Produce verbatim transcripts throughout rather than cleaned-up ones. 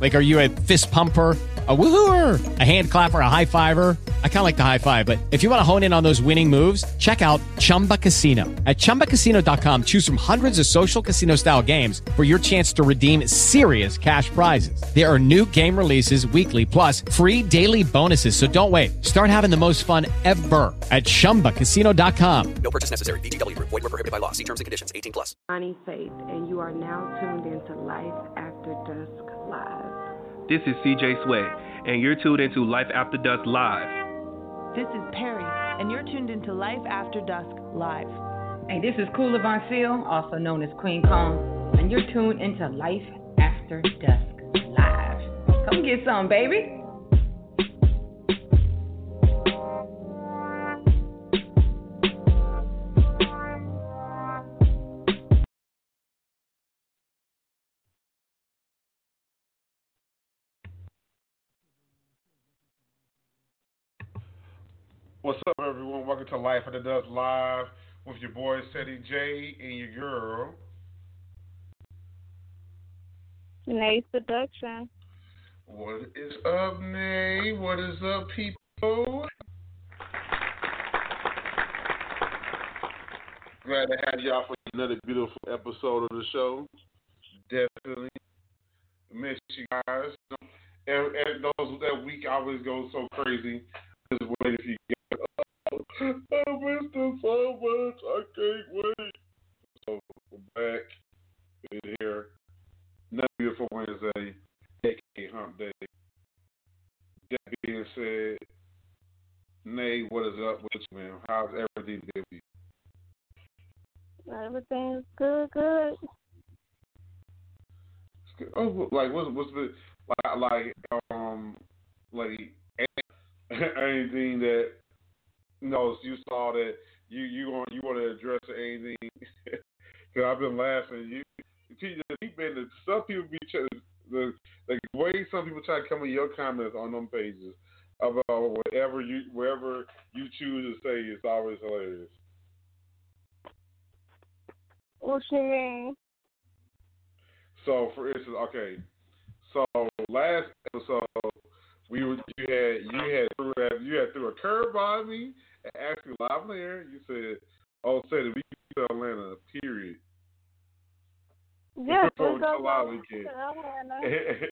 Like, are you a fist pumper? A woohooer, a hand clapper, a high fiver. I kind of like the high five, but if you want to hone in on those winning moves, check out Chumba Casino. At chumba casino dot com, choose from hundreds of social casino style games for your chance to redeem serious cash prizes. There are new game releases weekly, plus free daily bonuses. So don't wait. Start having the most fun ever at chumba casino dot com. No purchase necessary. V G W group. Void where prohibited by law. See terms and conditions. eighteen plus. Bonnie Faith, and you are now tuned into Life After Dusk Live. This is C J Sway, and you're tuned into Life After Dusk Live. This is Perry, and you're tuned into Life After Dusk Live. Hey, this is Koolavancil, also known as Queen Kong, and you're tuned into Life After Dusk Live. Come get some, baby. What's up, everyone? Welcome to Life After Dusk Live with your boy, Ceddy J, and your girl, Nayy Seduction. What is up, Nayy? What is up, people? Glad to have y'all for another beautiful episode of the show. Definitely miss you guys. And, and those, that week always goes so crazy. Just wait if you get. I missed them so much. I can't wait. So we're back. We're here. Another beautiful Wednesday. Decade hump day. That being said, Nayy, what is up with you, man? How's everything been with you? Everything's good, good. It's good. Oh, like what's what's the like like um like anything that. No, you saw that you you want you want to address anything. Cause I've been laughing. You, you've been some people be the the way some people try to come with your comments on them pages about whatever you wherever you choose to say. It's always hilarious. Okay. So for instance, okay. So last episode, we were, you had you had threw you had threw a curve on me. And asked me live there. You said, "Oh, say that we can go to Atlanta." Period. Yes, we go to Atlanta.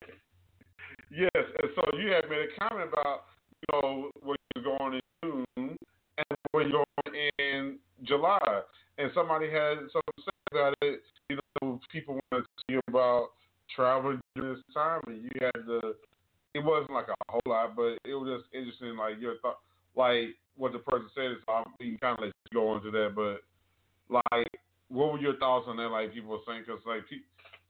Yes, and so you had made a comment about you know where you're going in June and where you're going in July, and somebody had something to say about it. You know, people want to hear about traveling during this time, and you had the. It wasn't like a whole lot, but it was just interesting. Like your thought, like what the person said. So I'm we can kind of let you go into that, but like, what were your thoughts on that? Like people were saying, because like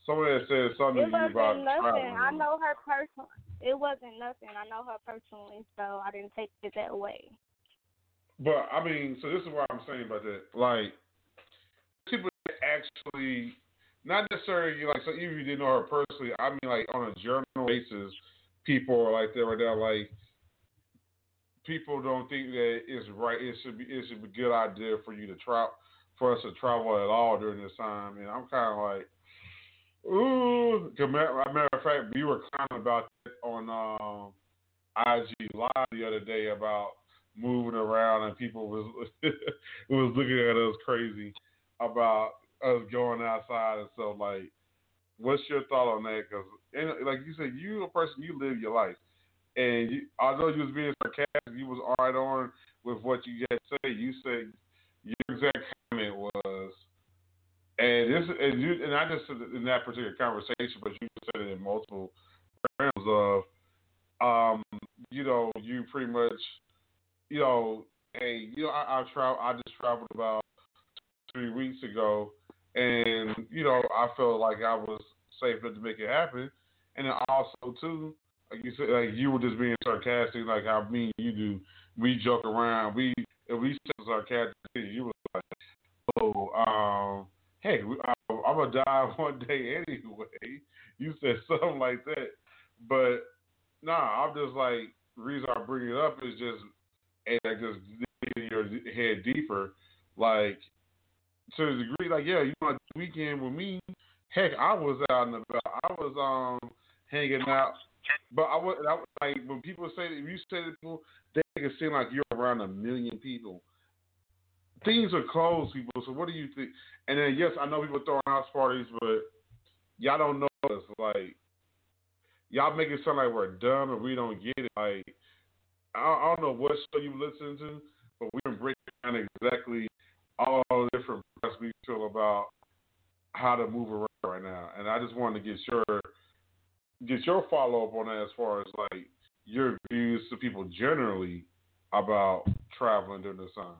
somebody said something it to you about nothing. Traveling. I know her person. It wasn't nothing. I know her personally, so I didn't take it that way. But I mean, so this is what I'm saying about that. Like people that actually, not necessarily like. So even if you didn't know her personally, I mean, like on a general basis. People are like that right now. Like people don't think that it's right. It should be. It should be a good idea for you to travel, for us to travel at all during this time. And I'm kind of like, ooh. As a matter of fact, we were kind about that on um, I G Live the other day about moving around and people was was looking at us crazy about us going outside and stuff like. What's your thought on that? Because, like you said, you a person, you live your life. And you, although you was being sarcastic, you was all right on with what you had to say. You said your exact comment was, and this, and you, and I just said in that particular conversation, but you said it in multiple rounds of, um, you know, you pretty much, you know, hey, you know, I, I travel, I just traveled about two, three weeks ago. And, you know, I felt like I was safe enough to make it happen. And then also, too, like you said, like you were just being sarcastic, like how me and you do. We joke around. We, if we said sarcastic, you was like, oh, um, hey, I, I'm going to die one day anyway. You said something like that. But, nah, I'm just like, the reason I bring it up is just, and I just dig your head deeper, like, to a degree, like, yeah, you want to do weekend with me? Heck, I was out and about. I was um hanging out. But I was, I was like, when people say that, if you say to people, they can seem like you're around a million people. Things are closed, people. So what do you think? And then, yes, I know people throwing house parties, but y'all don't know us. Like, y'all make it sound like we're dumb and we don't get it. Like, I, I don't know what show you listen to, but we can break down exactly all the different press we feel about how to move around right now. And I just wanted to get your get your follow up on that as far as like your views to people generally about traveling during this time.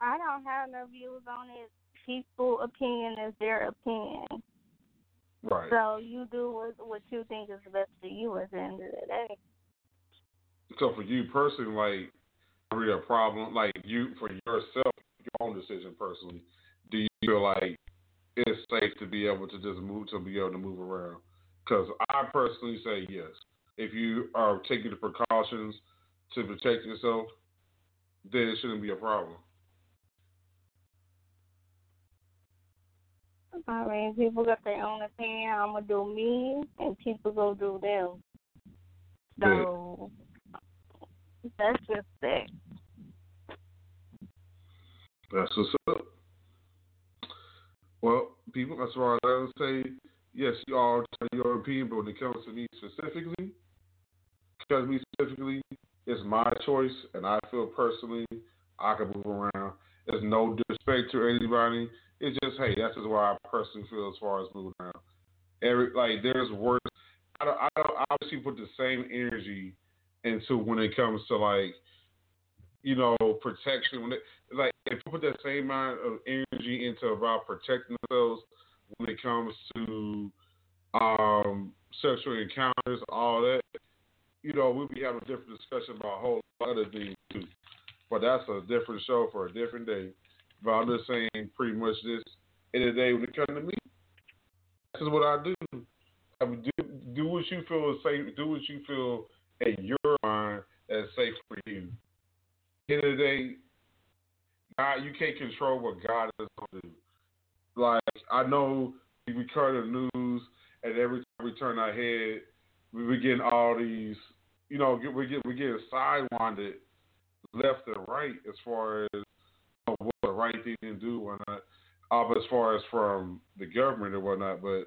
I don't have no views on it. People's opinion is their opinion. Right. So you do what you think is best for you at the end of the day. So for you personally, like, a real problem, like you for yourself, your own decision personally, do you feel like it's safe to be able to just move, to be able to move around? Because I personally say yes. If you are taking the precautions to protect yourself, then it shouldn't be a problem. I mean, people got their own opinion. I'm going to do me, and people go do them. So, yeah. That's just it. That's what's up. Well, people, that's why I would say, yes, you all are European, but when it comes to me specifically, because me specifically, it's my choice, and I feel personally I can move around. There's no disrespect to anybody. It's just, hey, that's just why I personally feel as far as moving around. Every, like, there's worse. I don't, I don't I obviously put the same energy into when it comes to, like, you know, protection. When it, like, if you put that same amount of energy into about protecting themselves when it comes to um, sexual encounters, all that, you know, we'll be having a different discussion about a whole lot of things, too. But that's a different show for a different day. But I'm just saying pretty much this. In the day when it comes to me, this is what I do. I mean, do do what you feel is safe. Do what you feel in your mind that's safe for you. In the day, God, you can't control what God is going to do. Like, I know we cover the news, and every time we turn our head, we're getting all these, you know, we're getting, we're getting sidewinded left and right as far as what the right thing to do or not, uh, as far as from the government or whatnot. But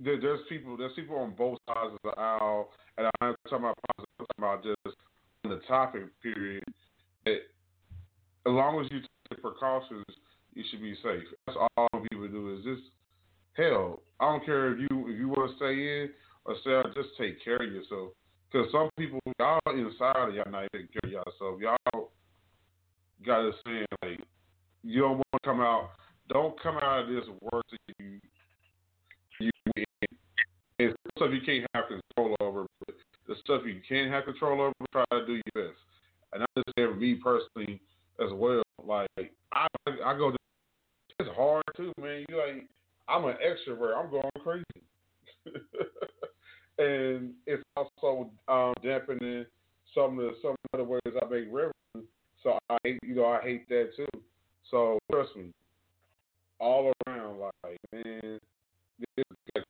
there, there's people, there's people on both sides of the aisle, and I'm not talking about, I'm talking about just on the topic period. That as long as you take precautions, you should be safe. That's all people do is just hell. I don't care if you if you want to stay in or stay out. Just take care of yourself. Cause some people y'all inside y'all not taking care of yourself. Y'all gotta say, like, you don't want to come out. Don't come out of this worse than you. you It's stuff you can't have control over. But the stuff you can have control over, try to do your best. And I just say for me personally as well. Like I, I go. It's hard too, man. You like I'm an extrovert. I'm going crazy. And it's also um, dampening some of the, some of the ways I make revenue. So I, you know, I hate that too. So trust me, all around, like man, this is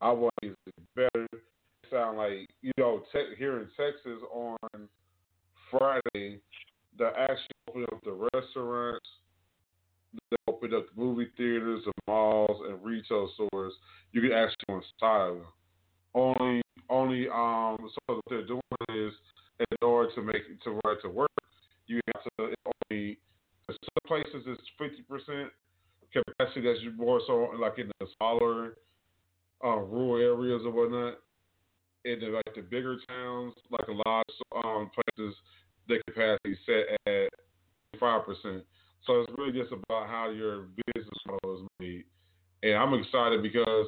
I want it to be better. It sound like you know, te- here in Texas on Friday, they actually opened up the restaurants. They opened up the movie theaters, the malls, and retail stores. You can actually go inside of them. Only, only, um, so what they're doing is in order to make it to where to work, you have to only some places it's fifty percent capacity. That's more so like in the smaller, uh, rural areas or whatnot. In the, like the bigger towns, like a lot of um, places, the capacity set at five percent. So it's really just about how your business model is made. And I'm excited because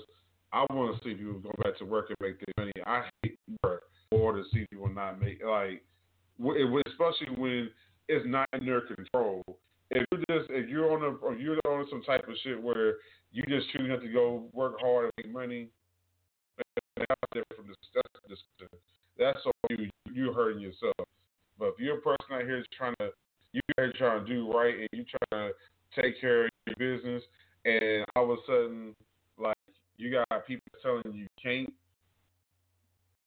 I want to see people go back to work and make their money. I hate work or to see people not make, like, especially when it's not in their control. If you're just, if you're on a, or you're on some type of shit where you just choose not to go work hard and make money, that's different from discussion. That's all you, you're hurting yourself. But if you're a person out here trying to you guys trying to do right and you trying to take care of your business, and all of a sudden, like, you got people telling you you can't.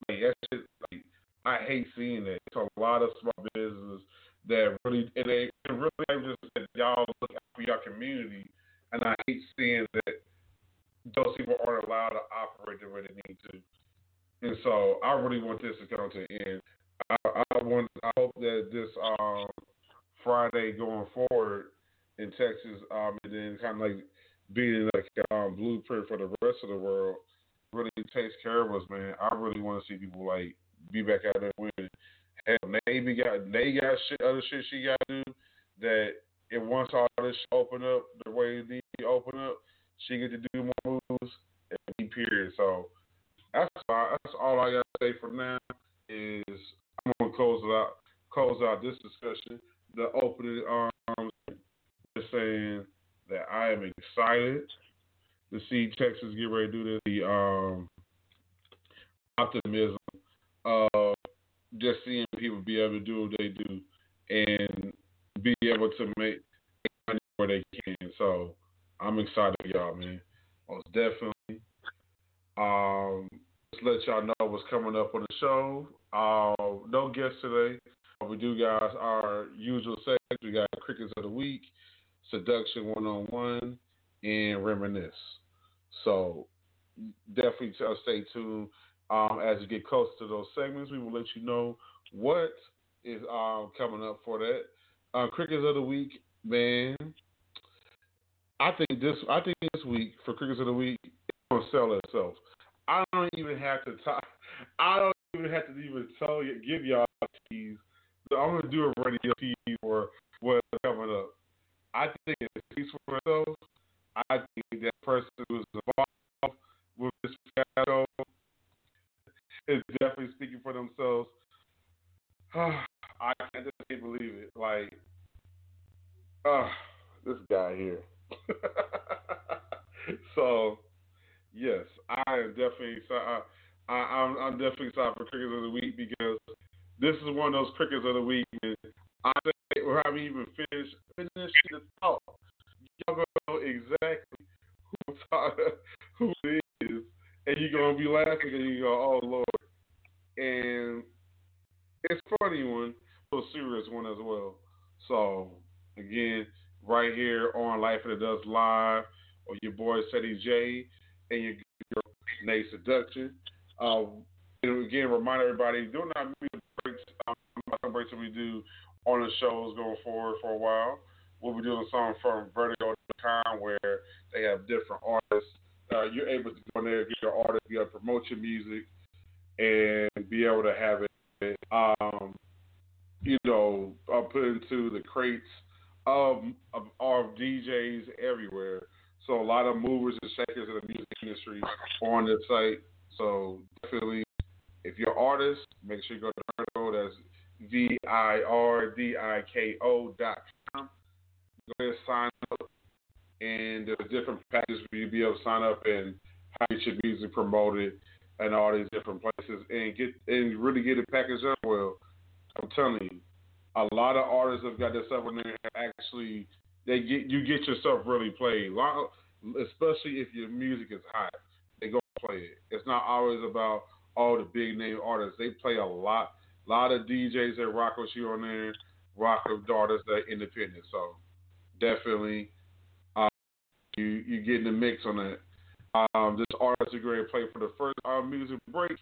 Like, that's just, like, I hate seeing that. It's a lot of small businesses that really, and they it really just that y'all look out for your community, and I hate seeing that those people aren't allowed to operate the way they need to. And so I really want this to come to an end. I, I want. I hope that this um, Friday going forward in Texas, um, and then kind of like being like a um, blueprint for the rest of the world, really takes care of us, man. I really want to see people like be back out there winning. Hell, maybe got they got shit, other shit she got to do. That if once all this shit open up the way it needs to open up, she get to do more moves and be period. So. That's all, that's all I got to say for now is I'm going to close out close out this discussion. The opening um, just saying that I am excited to see Texas get ready to do this. The um, optimism of just seeing people be able to do what they do and be able to make money where they can. So I'm excited for y'all, man. Most definitely. Um, just let y'all know what's coming up on the show. Uh, no guests today. We do guys our usual segments. We got Crickets of the Week, Seduction one oh one, and Reminisce. So definitely uh, stay tuned. Um, as we get closer to those segments, we will let you know what is uh, coming up for that. Uh, Crickets of the Week, man. I think this. I think this week for Crickets of the Week. Sell itself. I don't even have to talk. I don't even have to even tell you, give y'all teas. So I'm gonna do a radio tease for what's coming up. I think it speaks for itself. I think that person who's involved with this show is definitely speaking for themselves. I just can't believe it. Like, uh, this guy here. So. Yes, I am definitely excited. I, I, I'm, I'm definitely excited for Crickets of the Week because this is one of those Crickets of the Week. And I think we haven't even finished finished the talk. Y'all gonna know exactly who who it is, and you're gonna be laughing and you go, "Oh Lord!" And it's a funny one, but serious one as well. So again, right here on Life After Dusk Live, or your boy Ceddy J. And your girl, Nayy Seduction. Um, and again, remind everybody, do not miss the breaks, um, breaks that we do on the shows going forward for a while. We'll be doing a song from Vertigo dot com where they have different artists. Uh, you're able to go in there, get your artist, be able to promote your music, and be able to have it, um, you know, uh, put into the crates of, of, of D Js everywhere. So a lot of movers and shakers in the music industry are on this site. So definitely, if you're an artist, make sure you go to Vertigo. That's V I R D I K O dot com. Go ahead and sign up. And there's different packages for you to be able to sign up and get your music promoted and all these different places. And get and really get it packaged up well. I'm telling you, a lot of artists have got this up and they have actually... They get you get yourself really played, especially if your music is hot. They go play it. It's not always about all the big name artists. They play a lot, lot of D Js that rock with you on there, rock with artists that are independent. So definitely, um, you you get in the mix on that. Um, this artist is going to play for the first uh, music break.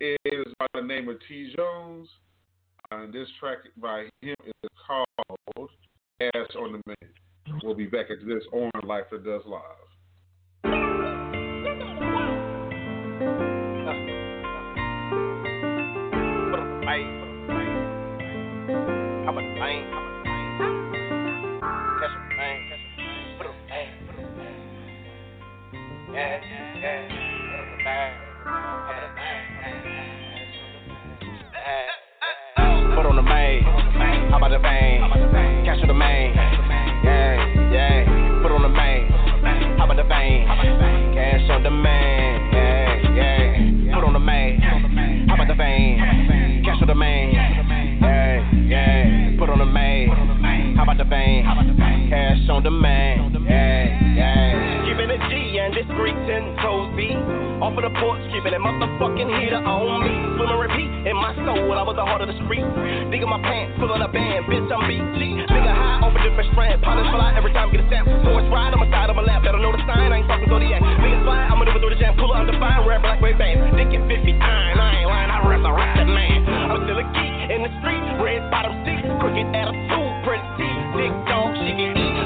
It is by the name of T. Jones, and this track by him is called Ash on the Man. We'll be back at this on Life After Dusk Live. I'm a man. Catch a man. Put a man. Put a man. Yeah, yeah. Put a man. Put on the man. How about the man? Cash with the main, yeah, yeah. Put on the main, how about the vein? Cash on the main, yeah, yeah. Put on the main, how about the vein? Cash with the main, yeah, yeah. Put on the main. Fifth grade, ten toes deep. Off of the porch, keeping that motherfucking heater on me. Swim and repeat in my soul when I was the heart of the street. Digging my pants, pulling a band, bitch, I'm B G. Nigga high off a different strand. Potters fly every time I get a stamp. Force ride on my side of my lap. Better know the sign, I ain't fucking Zodiac. Niggas fly, I'm maneuver through the jam. Cooler, I'm defined, rap like way band. Dick at fifty-nine, I ain't lying, I resurrect that man. I'm still a geek in the street, red bottom seat, crooked attitude, pretty dick dog shit.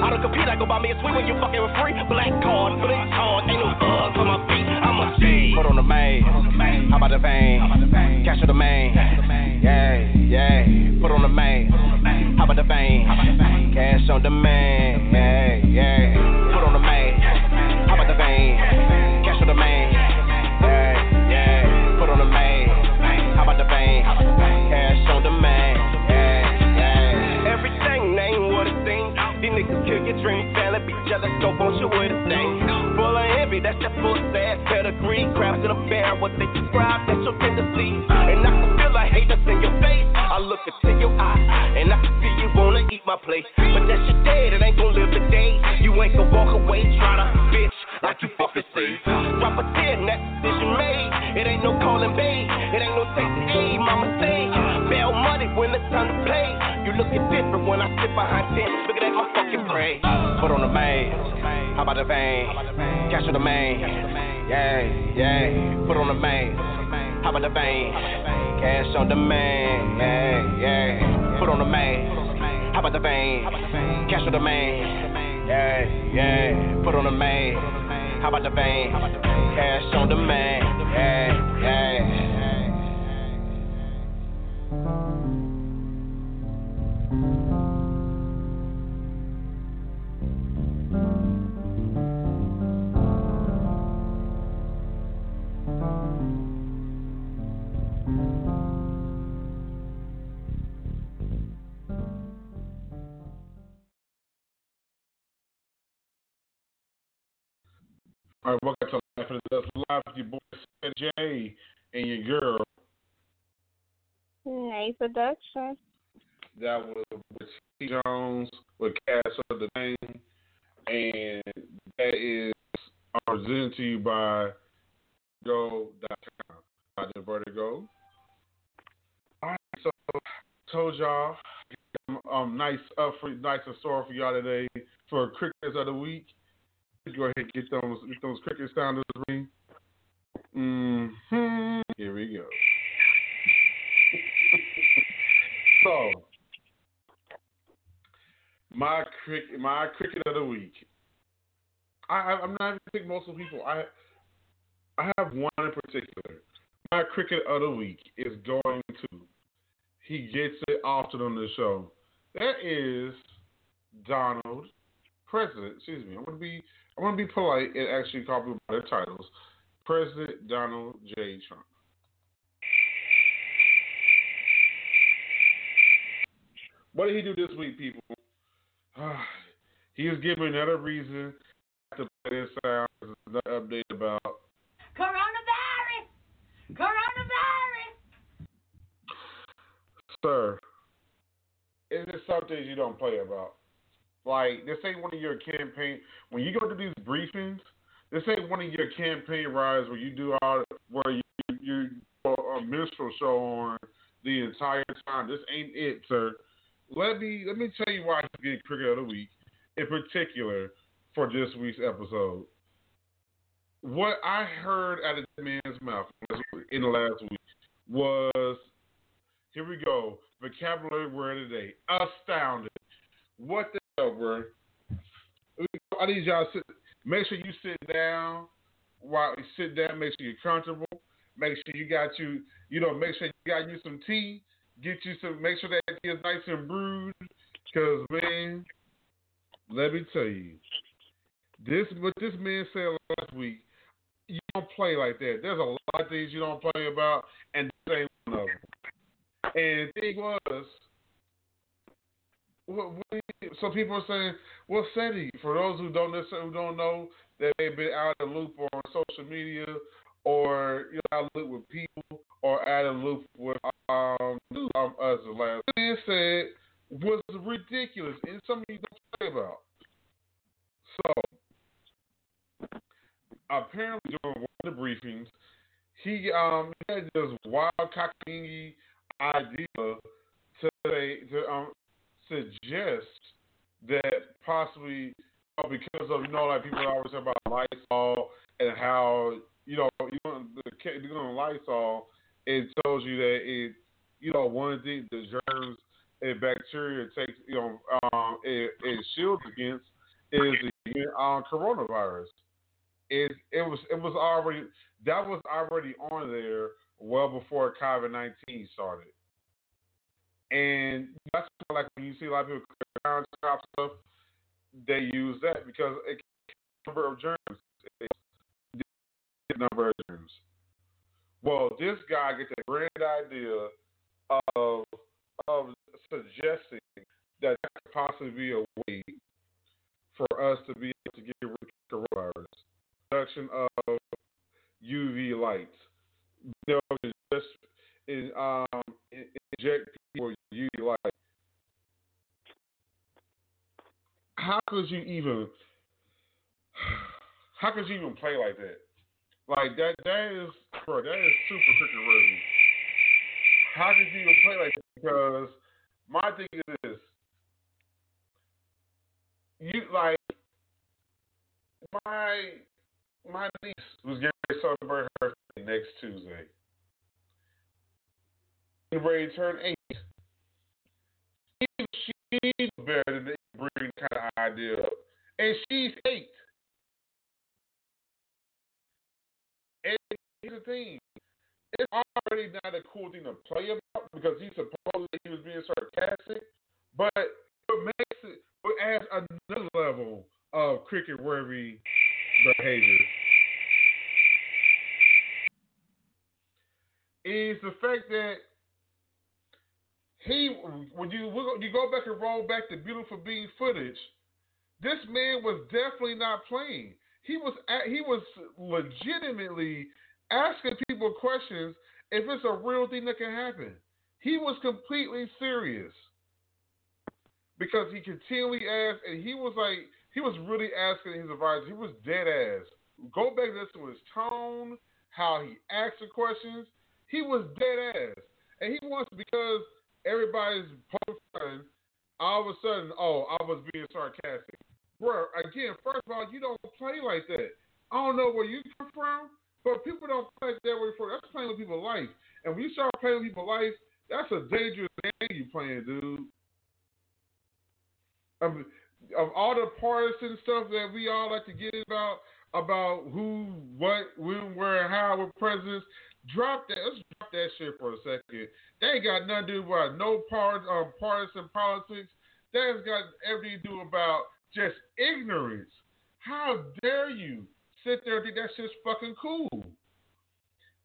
I don't compete, I go buy me a sweet when you fucking with free. Black card, blink card, ain't no thugs on my feet. I'm a G. Put on the main, how about the vein? Cash on the main, yeah, yeah. Put on the main, how about the vein? Cash on the main, yeah, yeah. Put on the main, how about the vein? Cash on the main, yeah, yeah. Put on the main, how about the vein? Cash on the main, yeah, yeah. Everything ain't what it seems. These niggas kill your dreams, fallin', be jealous, go on you with a thing. Full of envy, that's your full sad pedigree. Crabs in a barrel, what they describe, that's your tendency. And I can feel I hate that's in your face. I look into your eye, and I can see you wanna eat my place. But that's your dead, it ain't gon' live the day. You ain't gon' walk away, try to bitch, like you fucking say. Drop a ten, that decision made. It ain't no callin' babe, it ain't no taking aid, mama say. Bail money when it's time to play. You lookin' different when I sit behind tents. Look at that, my fucking pray. Put on the maid, how about the vein? Cash on the main, yeah, yeah. Put on the main, how about the vein? Cash on the main, yeah, yeah. Put on the main, how about the vein? Cash on the main, yeah, yeah. Put on the main, how about the vein? Cash on the main, yeah, yeah. All right, welcome to Life After Dusk Live with your boy Ceddy J and your girl Nayy Seduction. That was with T. Jones with Cast of the Name, and that is presented to you by Vertigo dot com. By the Vertigo. All right, so I told y'all um nice up for nice and sore for y'all today for Cricket of the Week. Go ahead and get those, get those cricket sounders ring. Mm-hmm. Here we go. So, my cricket, my cricket of the week. I, I, I'm not even most of people. I, I have one in particular. My cricket of the week is going to. He gets it often on the show. That is Donald. President, excuse me. I'm gonna be, I'm gonna be polite and actually call people by their titles. President Donald J. Trump. What did he do this week, people? Uh, he was giving another reason to play this sound. There's another update about coronavirus. Coronavirus. Sir, is there some things you don't play about? Like, this ain't one of your campaign. When you go to these briefings, this ain't one of your campaign rides where you do all, where you, you do a minstrel show on the entire time. This ain't it, sir. Let me let me tell you why he's getting Cricket of the Week, in particular for this week's episode. What I heard out of the man's mouth in the last week was, here we go, vocabulary word of the day, astounded. What the over. I need y'all to sit, make sure you sit down while you sit down, make sure you're comfortable, make sure you got you, you know, make sure you got you some tea, get you some, make sure that tea is nice and brewed, because, man, let me tell you, this, what this man said last week, you don't play like that. There's a lot of things you don't play about, and this ain't one of them. And the thing was, What, what, so people are saying, well, Ceddy, for those who don't necessarily who don't know that they've been out of the loop on social media, or you know, out of the loop with people, or out of the loop with um, um us the last man said was ridiculous and something you don't say about. So apparently during one of the briefings, he um had this wild cockingy idea to say, to um suggest that possibly, you know, because of, you know, like people always talk about Lysol and how, you know, you know the you know, Lysol, it tells you that it, you know, one of the, the germs and bacteria it takes, you know, um it, it shields against is the um, coronavirus. It it was it was already that was already on there well before COVID nineteen started, and that's like when you see a lot of people ground shop stuff, they use that because it can number of germs, it's the number of germs. Well, this guy gets a grand idea of of suggesting that that could possibly be a way for us to be able to get rid of coronavirus. Production of U V lights. They'll just in, um, inject people with U V light. How could you even? How could you even play like that? Like that? That is, bro. That is super cricket worthy. How could you even play like that? Because my thing is this. You like my. My niece was getting ready to celebrate her next Tuesday. She ready to turn eight. Even she needs better than bring kind of idea up. And she's eight. And here's the thing. It's already not a cool thing to play about because he supposed that he was being sarcastic. But it makes it, it adds another level of cricket worthy behavior. Is the fact that he, when you you go back and roll back the beautiful bean footage, this man was definitely not playing. He was he was legitimately asking people questions if it's a real thing that can happen. He was completely serious because he continually asked, and he was like. He was really asking his advisor. He was dead ass. Go back and listen to his tone, how he asked the questions. He was dead ass. And he wants, because everybody's poking fun, all of a sudden, oh, I was being sarcastic. Bro, again, first of all, you don't play like that. I don't know where you come from, but people don't play that way before. That's playing with people's life. And when you start playing with people's life, that's a dangerous game you playing, dude. I mean, of all the partisan stuff that we all like to get about, about who, what, when, where, how, with presidents, drop that. Let's drop that shit for a second. They ain't got nothing to do with no part, um, partisan politics. That's got everything to do about just ignorance. How dare you sit there and think that shit's fucking cool?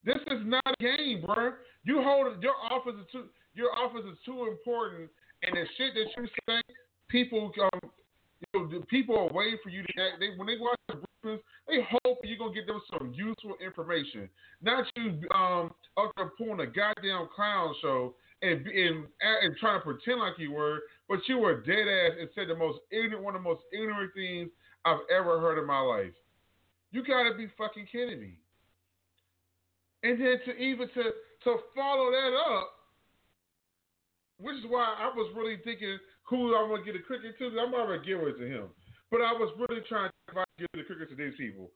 This is not a game, bro. You hold your office is too, your office is too important, and the shit that you say, people um. The people are waiting for you to act. They, when they watch the briefings, they hope you're going to get them some useful information. Not you um, up there pulling a goddamn clown show and, and and trying to pretend like you were, but you were dead ass and said the most ignorant, one of the most ignorant things I've ever heard in my life. You got to be fucking kidding me. And then to even to, to follow that up, which is why I was really thinking who I want to get a cricket to. I'm already giving it to him. But I was really trying to give the cricket to these people.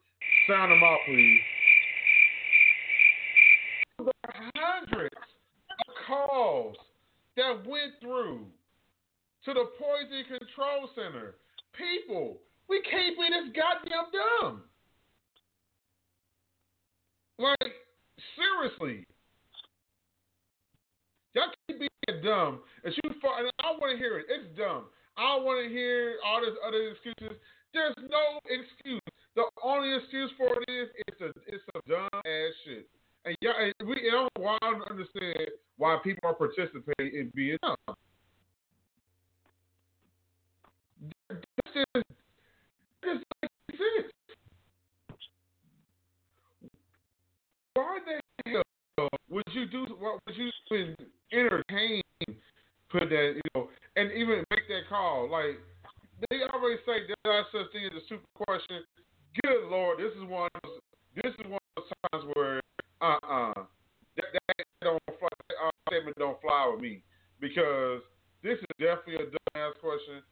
Sound them out, please. There were hundreds of calls that went through to the Poison Control Center. People, we can't be this goddamn dumb. Like, seriously. Y'all keep being dumb. And you fought, and I want to hear it. It's dumb. I don't want to hear all these other excuses. There's no excuse. The only excuse for it is it's a it's a dumb ass shit. And y'all, and we and I don't, why I don't understand why people are participating in being dumb. That's just, that's just like sense. Why the hell would you do? What would you even entertain? Put that, you know, and even make that call. Like, they always say there's not such thing as a stupid question. good Lord, this is one of those, this is one of those times where uh uh-uh, uh that, that don't fly, that uh, statement don't fly with me, because this is definitely a dumbass question.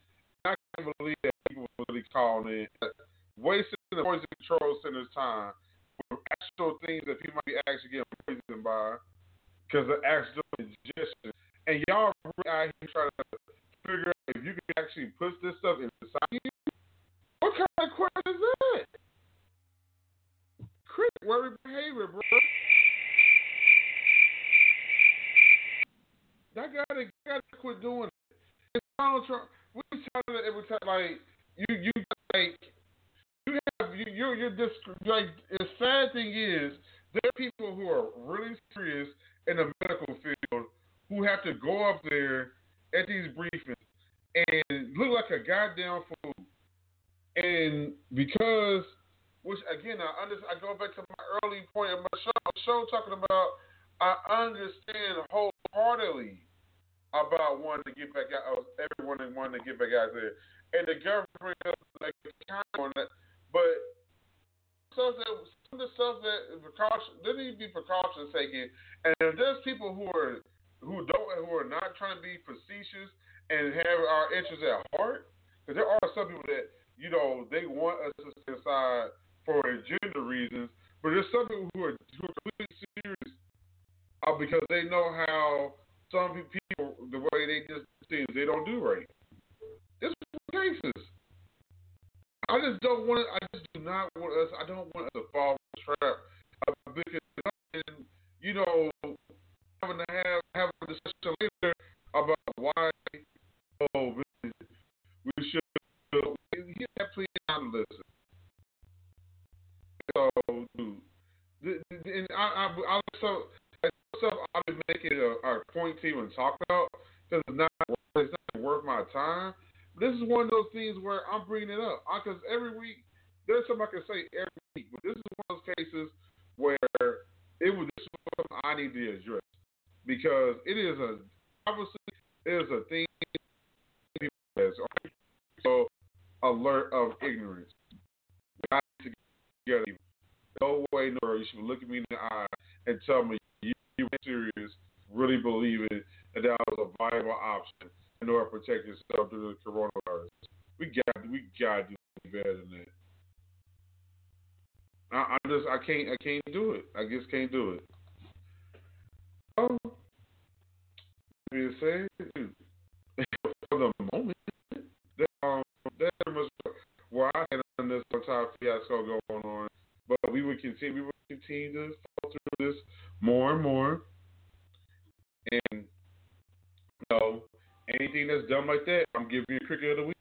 I can't believe that people really calling in, wasting the poison control center's time with actual things that people might be actually getting poisoned by, because of actual ingestion. And y'all really out here trying to figure out if you can actually push this stuff inside you. What kind of question is that? Crick worry behavior, bro. I gotta, gotta quit doing it. It's Donald Trump. We tell that every time, like you, you like you have you, you're you're just like. The sad thing is, there are people who are really serious in the medical field who have to go up there at these briefings and look like a goddamn fool. And because, which again, I understand. I go back to my early point of my show, show talking about. I understand wholeheartedly about wanting to get back out, everyone wanting to get back out there, and the government like time on that. But some of the stuff that precaution, there need to be precautions taken. And if there's people who are who don't who are not trying to be facetious and have our interests at heart, because there are some people that you know they want us to stay aside for agenda reasons, but there's some people who are who are completely serious. Uh, because they know how some people, the way they just things they don't do right. It's cases. I just don't want. I just do not want us. I don't want us to fall in the trap uh, because you know having to have have a discussion later about why oh we, we should do that. Please not listen. So, dude, the, the, and I I, I also. Stuff I would make it a, a point to even talk about because it's not it's not worth my time. But this is one of those things where I'm bringing it up because every week there's something I can say every week, but this is one of those cases where it was something I need to address because it is a obviously it is a thing people are so alert of ignorance. We got to get together. No way, no. You should look at me in the eye and tell me. You serious, really believe it, that that was a viable option in order to protect yourself through the coronavirus. We got, we got to do better than that. I, I just, I can't, I can't do it. I just can't do it. So, say for the moment, that, um, that's pretty much where I had on this entire fiasco going on. But we would continue, we would continue to follow through this more and more. And, you know, anything that's done like that, I'm giving you a cricket of the week.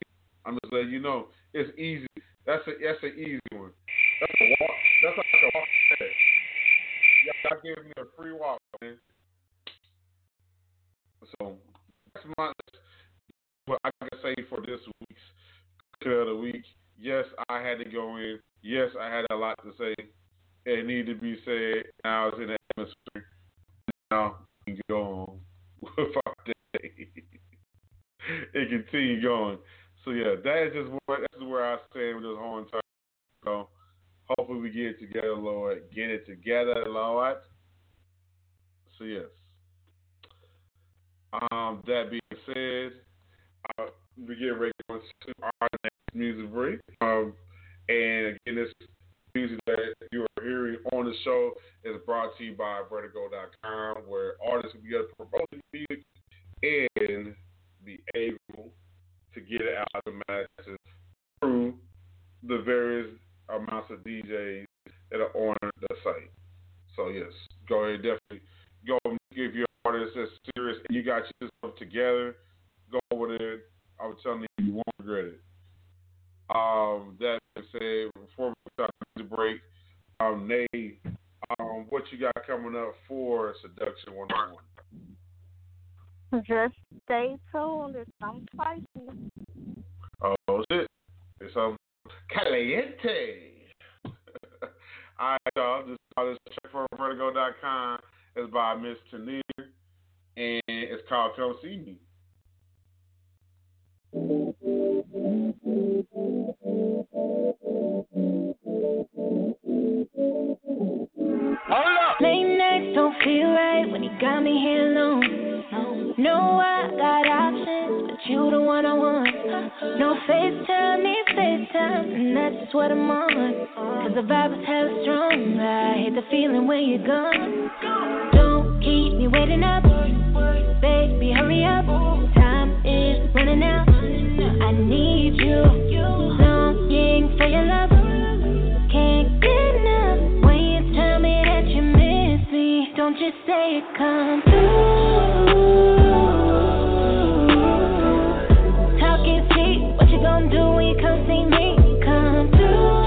I'm just letting you know. It's easy. That's a that's an easy one. That's a walk. That's like a walk. Y'all gave me a free walk, man. So, that's my, that's what I got to say for this week's cricket of the week. Yes, I had to go in. Yes, I had a lot to say. It needed to be said. Now it's in the atmosphere. Now we can go on with our day. It continues going. So, yeah, that is just where, that's where I stand with this whole entire thing. So, hopefully we get it together, Lord. Get it together, Lord. So, yes. Um, that being said, uh, we get ready to go to our next music break. Um, and again, this music that you are hearing on the show is brought to you by Vertigo dot com, where artists will be able to promote music and be able to get it out of the masses through the various amounts of D Js that are on the site. So, yes, go ahead, definitely go give your artists that's serious and you got yourself together. Go over there. I'm telling you, you won't regret it. Um, that said, before we start the break, um, Nayy, um, what you got coming up for Seduction one oh one? Just stay tuned. It's something spicy. Oh, shit. It's something caliente. All right, y'all. This is check from Vertigo dot com. It's by Miss Tanir, and it's called Come See Me. Thank you. me here alone. No, I got options, but you the one I want. No FaceTime, need FaceTime, and that's just what I'm on. Cause the vibe is hella strong, I hate the feeling when you're gone. Don't keep me waiting up, baby, hurry up. Time is running out, I need you. Longing for your love, can't get enough. When you tell me that you miss me, don't you say it come through. Talk is cheap, what you gonna do when you come see me? Come through,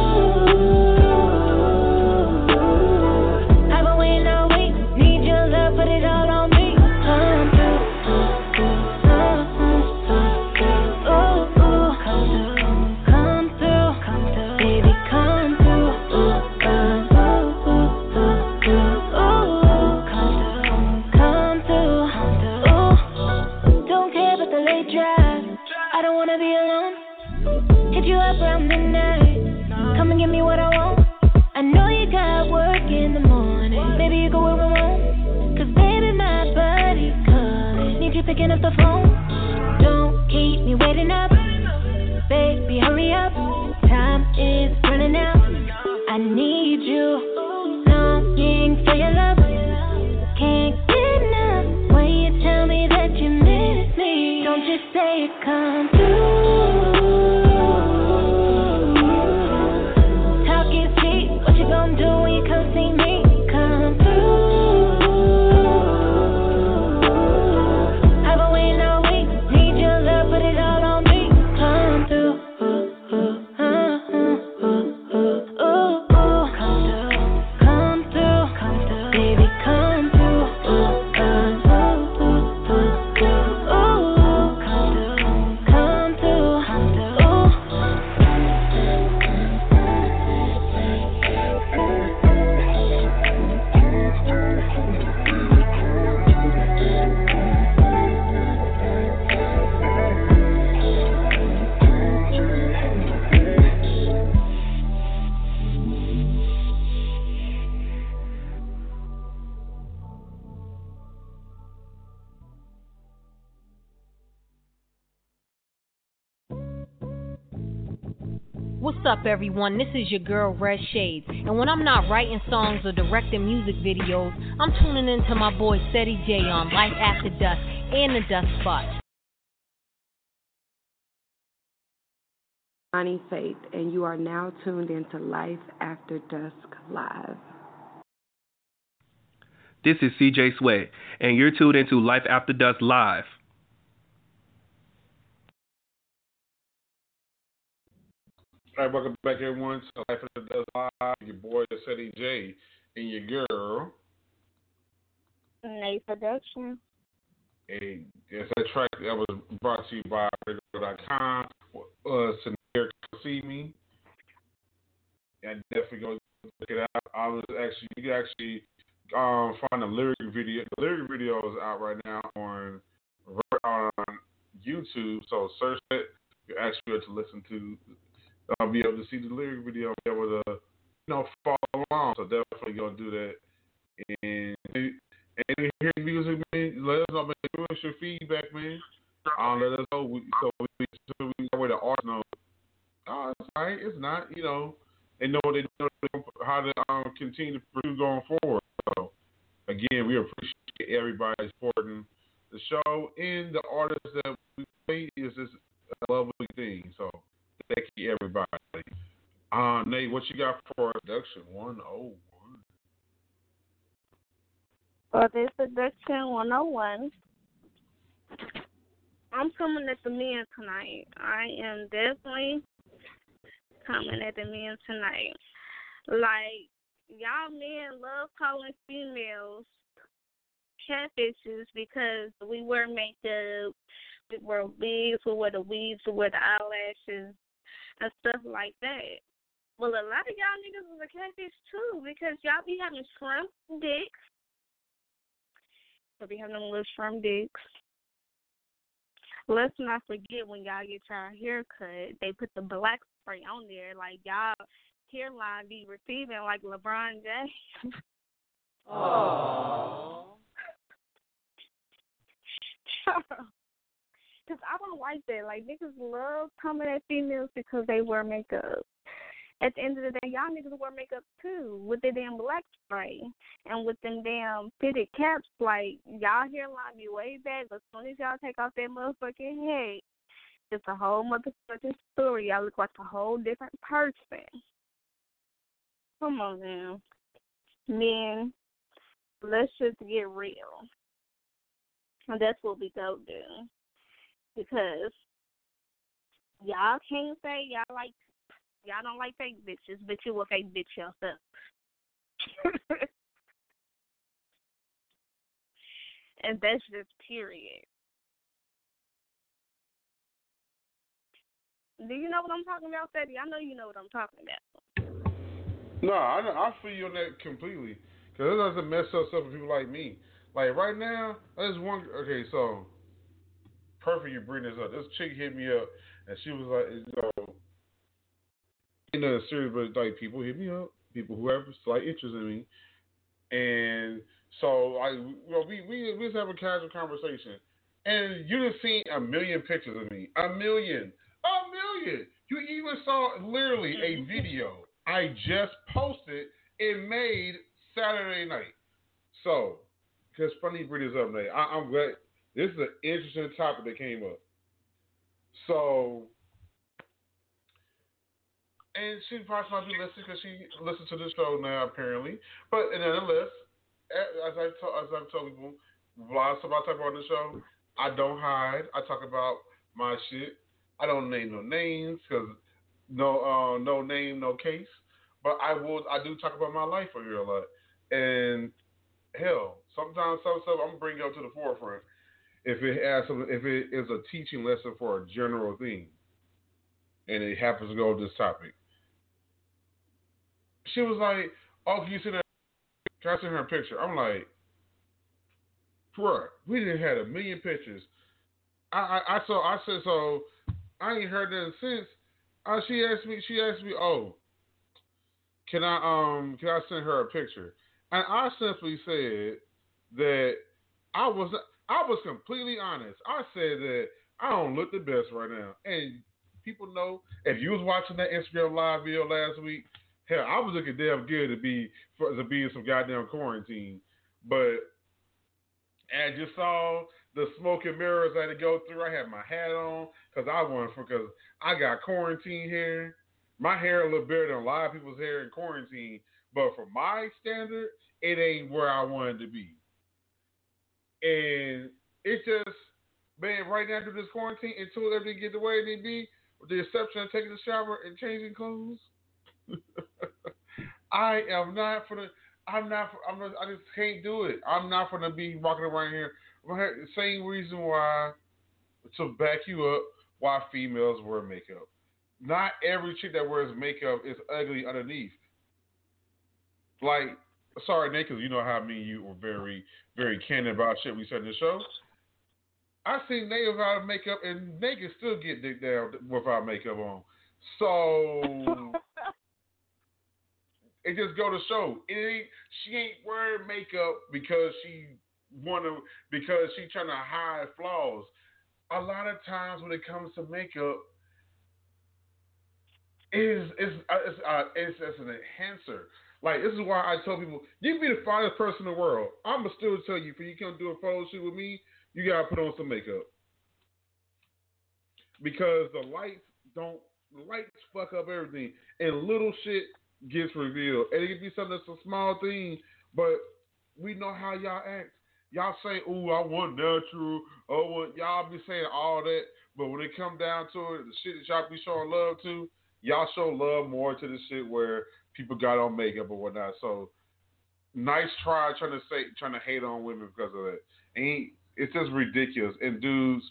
I've been waiting all week, need your love, put it all on me. Come through, picking up the phone. Don't keep me waiting up, baby, hurry up. Time is running out, I need you. Longing for your love, can't get enough. When you tell me that you miss me, don't you say it come through. Talk is cheap, what you gonna do when you come see me? Come through, everyone. This is your girl Red Shades, and when I'm not writing songs or directing music videos, I'm tuning in to my boy Ceddy J on Life After Dusk and the DuskSpot. Bonnie Faith, and you are now tuned into Life After Dusk Live. This is C J Sweat, and you're tuned into Life After Dusk Live. All right, welcome back, everyone, to Life After Dusk Live. Your boy, Ceddy J, and your girl, Nayy Seduction. Hey, yes, that track that was brought to you by Vertigo dot com. Uh, Tanir, see me. Yeah, definitely go check it out. I was actually, you can actually um, find the lyric video. The lyric video is out right now on on YouTube. So search it. You're actually able to listen to. I'll be able to see the lyric video, be able to, you know, follow along. So definitely gonna do that. And and you hear music, man. Let us know, man. Give us your feedback, man. Um, let us know. We, so we so we know where the artists know. Oh, it's all right. It's not, you know. They know what they know how to um, continue to pursue going forward. So again, we appreciate everybody supporting the show and the artists that we play is just a lovely thing. So. Thank you, everybody. Um, Nate, what you got for Seduction one oh one? Well, this Seduction one oh one. I'm coming at the men tonight. I am definitely coming at the men tonight. Like, y'all men love calling females catfishes because we wear makeup, we wear wigs, we wear the weaves, we wear the eyelashes, and stuff like that. Well, a lot of y'all niggas is a catfish too, because y'all be having shrimp dicks. Y'all be having them little shrimp dicks. Let's not forget when y'all get your hair cut, they put the black spray on there. Like, y'all hairline be receiving like LeBron James. Aww. Cause I don't like that. Like, niggas love coming at females because they wear makeup. At the end of the day, y'all niggas wear makeup too with their damn black spray and with them damn fitted caps. Like, y'all hairline be way back, but as soon as y'all take off that motherfucking head, it's a whole motherfucking story. Y'all look like a whole different person. Come on now. Men, let's just get real. And that's what we go do. Because y'all can't say y'all like y'all don't like fake bitches, but you will fake bitch yourself. And that's just period. Do you know what I'm talking about, Ceddy? I know you know what I'm talking about. No, I, I feel you on that completely. Because it doesn't mess up stuff for people like me. Like, right now, there's one... Okay, so... Perfect, you bring this up. This chick hit me up, and she was like, you know... You know, serious, but, like, people hit me up. People who have slight interest in me. And so, like, you know, we, we, we just have a casual conversation. And you just seen a million pictures of me. A million. A million. You even saw literally a video I just posted and made Saturday night. So, because funny you bring this up, Nate. I, I'm glad. This is an interesting topic that came up. So, and she probably might be listening because she listens to the show now, apparently. But nonetheless, as I to, as I've told people, lots of I talk about the show. I don't hide. I talk about my shit. I don't name no names because no uh, no name, no case. But I will. I do talk about my life over here a lot. And hell, sometimes some stuff I'm gonna bring up to the forefront if it has some, if it is a teaching lesson for a general thing, and it happens to go with this topic. She was like, "Oh, can you see that? Can I send her a picture?" I'm like, "Bruh, we didn't have a million pictures." I I, I saw. I said so. I ain't heard nothing since. Uh, she asked me, she asked me, oh, can I um can I send her a picture? And I simply said that I was I was completely honest. I said that I don't look the best right now. And people know, if you was watching that Instagram live video last week, hell, I was looking damn good to be for, to be in some goddamn quarantine. But as you saw the smoke and mirrors I had to go through, I had my hat on because I wanted because I got quarantine hair. My hair a little better than a lot of people's hair in quarantine, but for my standard, it ain't where I wanted to be. And it's just, man, right now through this quarantine, until everything gets the way it need be, with the exception of taking a shower and changing clothes, I am not for the. I'm not. For, I'm not. I just can't do it. I'm not gonna be walking around here. Same reason why, to back you up, why females wear makeup. Not every chick that wears makeup is ugly underneath. Like, sorry, Nate, because you know how me and you were very, very candid about shit we said in the show. I seen Nate without makeup, and Nate can still get dick down without makeup on. So, it just go to show. It ain't, she ain't wearing makeup because she... want to because she trying to hide flaws. A lot of times when it comes to makeup, it's it's it's, uh, it's, it's an enhancer. Like, this is why I tell people, you can be the finest person in the world. I'ma still tell you, for you come do a photo shoot with me, you gotta put on some makeup because the lights don't lights fuck up everything, and little shit gets revealed. And it can be something that's a small thing, but we know how y'all act. Y'all say, "Oh, I want natural." Oh, y'all be saying all that, but when it come down to it, the shit that y'all be showing love to, y'all show love more to the shit where people got on makeup or whatnot. So, nice try trying to say, trying to hate on women because of that. Ain't it's just ridiculous. And dudes,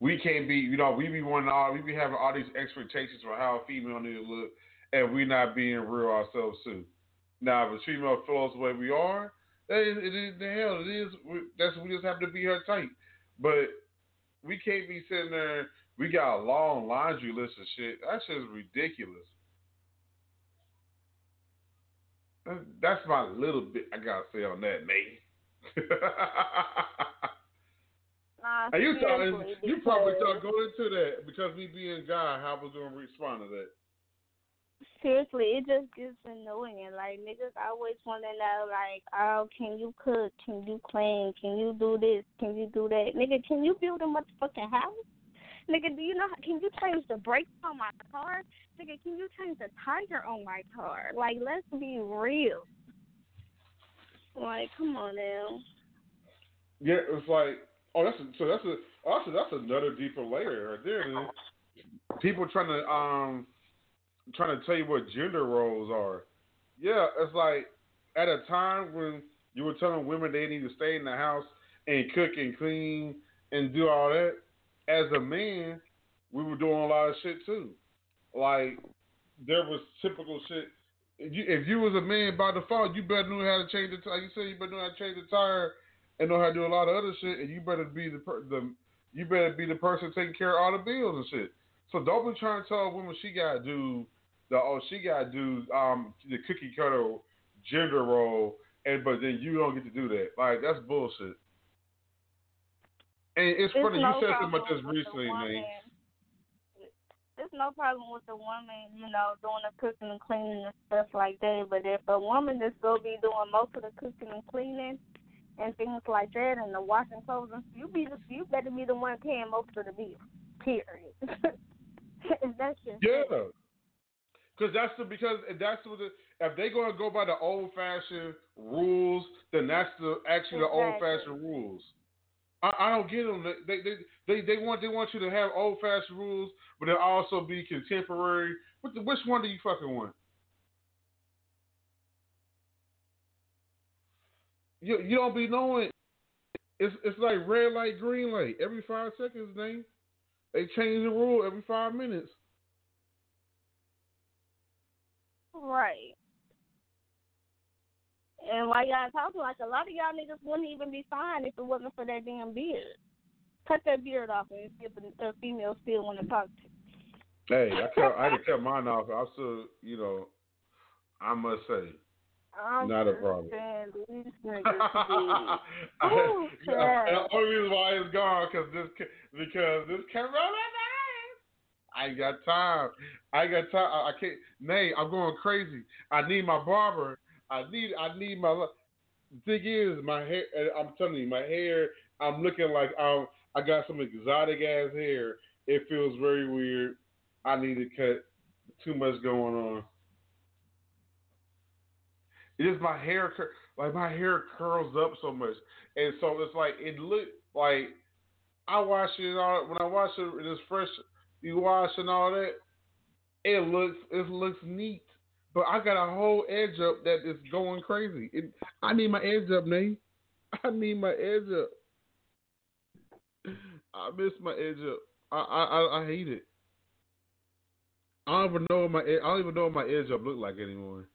we can't be, you know, we be wanting all, we be having all these expectations for how a female need to look, and we not being real ourselves too. Now, if a female feels the way we are, That is, it is the hell it is. We, that's we just have to be her type, but we can't be sitting there. We got a long laundry list of shit. That shit's ridiculous. That, that's my little bit I gotta say on that, mate. Nah, and you thought you probably thought going into that because me being God, how was gonna respond to that? Seriously, it just gets annoying. Like niggas always want to know, like, oh, can you cook? Can you clean? Can you do this? Can you do that? Nigga, can you build a motherfucking house? Nigga, do you know? Can you change the brakes on my car? Nigga, can you change the tire on my car? Like, let's be real. Like, come on now. Yeah, it's like, oh, that's a, so that's a also that's another deeper layer right there. People trying to um. trying to tell you what gender roles are. Yeah, it's like at a time when you were telling women they need to stay in the house and cook and clean and do all that, as a man, we were doing a lot of shit too. Like, there was typical shit. If you, if you was a man by default, you better know how to change the tire. You said you better know how to change the tire and know how to do a lot of other shit, and you better be the, per- the you better be the person taking care of all the bills and shit. So don't be trying to tell a woman she got to do The, oh, she got to do um, the cookie cutter gender role, and but then you don't get to do that. Like, that's bullshit. And it's, it's funny, no you said something about this recently, man. There's no problem with the woman, you know, doing the cooking and cleaning and stuff like that, but if a woman is going to be doing most of the cooking and cleaning and things like that and the washing clothes, you, be the, you better be the one paying most of the bills, period. That's just yeah. It. Cause that's the because if that's what the, if they gonna go by the old fashioned rules, then that's the actually the old fashioned rules. I, I don't get them. They they, they they want they want you to have old fashioned rules, but they also be contemporary. What the, which one do you fucking want? You you don't be knowing. It's it's like red light, green light. Every five seconds, they they change the rule every five minutes. Right. And like y'all talking, like a lot of y'all niggas wouldn't even be fine if it wasn't for that damn beard. Cut that beard off and see if a female still want to talk to you. Hey, I kept, I just kept mine off. I still, you know, I must say, I'm not a problem. These niggas I, Ooh, I, and the only reason why it's gone because this because this coronavirus. I ain't got time. I ain't got time. I, I can't. Nay, I'm going crazy. I need my barber. I need. I need my. The thing is, my hair. I'm telling you, my hair. I'm looking like I'm, I got some exotic ass hair. It feels very weird. I need to cut. Too much going on. It is my hair. Like my hair curls up so much, and so it's like it look like I wash it all when I wash it. It's fresh. You wash and all that, it looks it looks neat, but I got a whole edge up that is going crazy. It, I need my edge up, Nate. I need my edge up. I miss my edge up. I I I hate it. I don't even know what my I don't even know what my edge up look like anymore.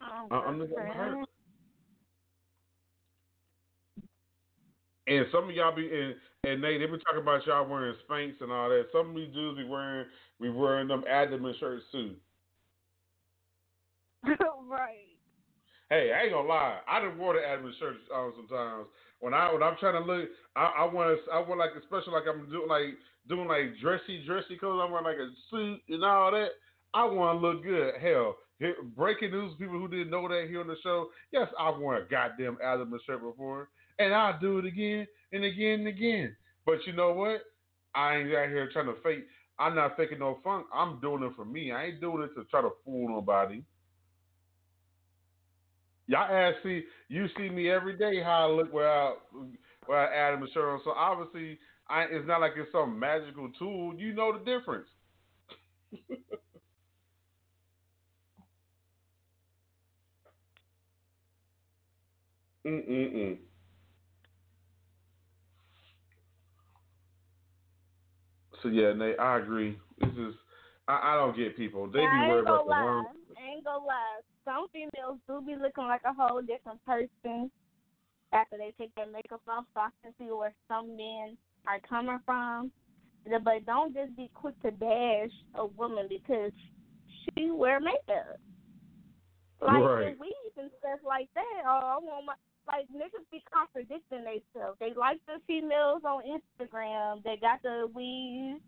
Oh, I, I'm just hurt. And some of y'all be and, and they they been talking about y'all wearing Spanx and all that. Some of these dudes be wearing be wearing them Adamant shirts too. Right. Hey, I ain't gonna lie. I done wore the Adamant shirts on sometimes when I when I'm trying to look. I want I want like especially like I'm doing like doing like dressy dressy clothes. I'm wearing like a suit and all that. I want to look good. Hell, here, breaking news people who didn't know that here on the show. Yes, I've worn a goddamn Adamant shirt before. And I'll do it again and again and again. But you know what? I ain't out here trying to fake. I'm not faking no funk. I'm doing it for me. I ain't doing it to try to fool nobody. Y'all ask see, you see me every day how I look without without Adam and Cheryl. So obviously, I, it's not like it's some magical tool. You know the difference. mm mm mm. So yeah, Nate, I agree. This is I, I don't get people. They be worried about the wrong. I ain't gonna lie. Some females do be looking like a whole different person after they take their makeup off, so I can see where some men are coming from. But don't just be quick to bash a woman because she wear makeup. Like, right. weeds and stuff like that. Oh, I want my, like, niggas be contradicting themselves. They like the females on Instagram. They got the weeds.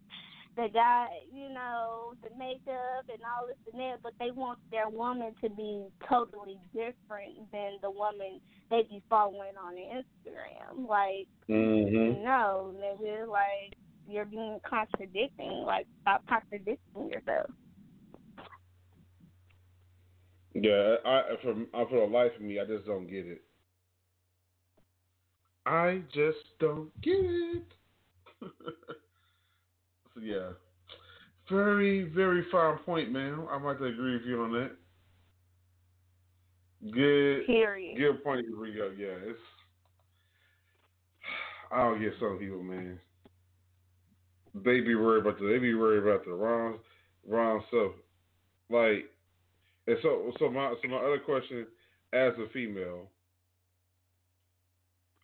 They got, you know, the makeup and all this and that, but they want their woman to be totally different than the woman they be following on Instagram. Like, mm-hmm. no, nigga, like, you're being contradicting. Like, stop contradicting yourself. Yeah, I from for the life of me, I just don't get it. I just don't get it. So, yeah. Very, very fine point, man. I might agree with you on that. Good. Period. Good point, Rio. Yeah, it's. I don't get some people, man. They be worried about the. They be worried about the wrong, wrong stuff. Like, and so, so my, so my other question, as a female,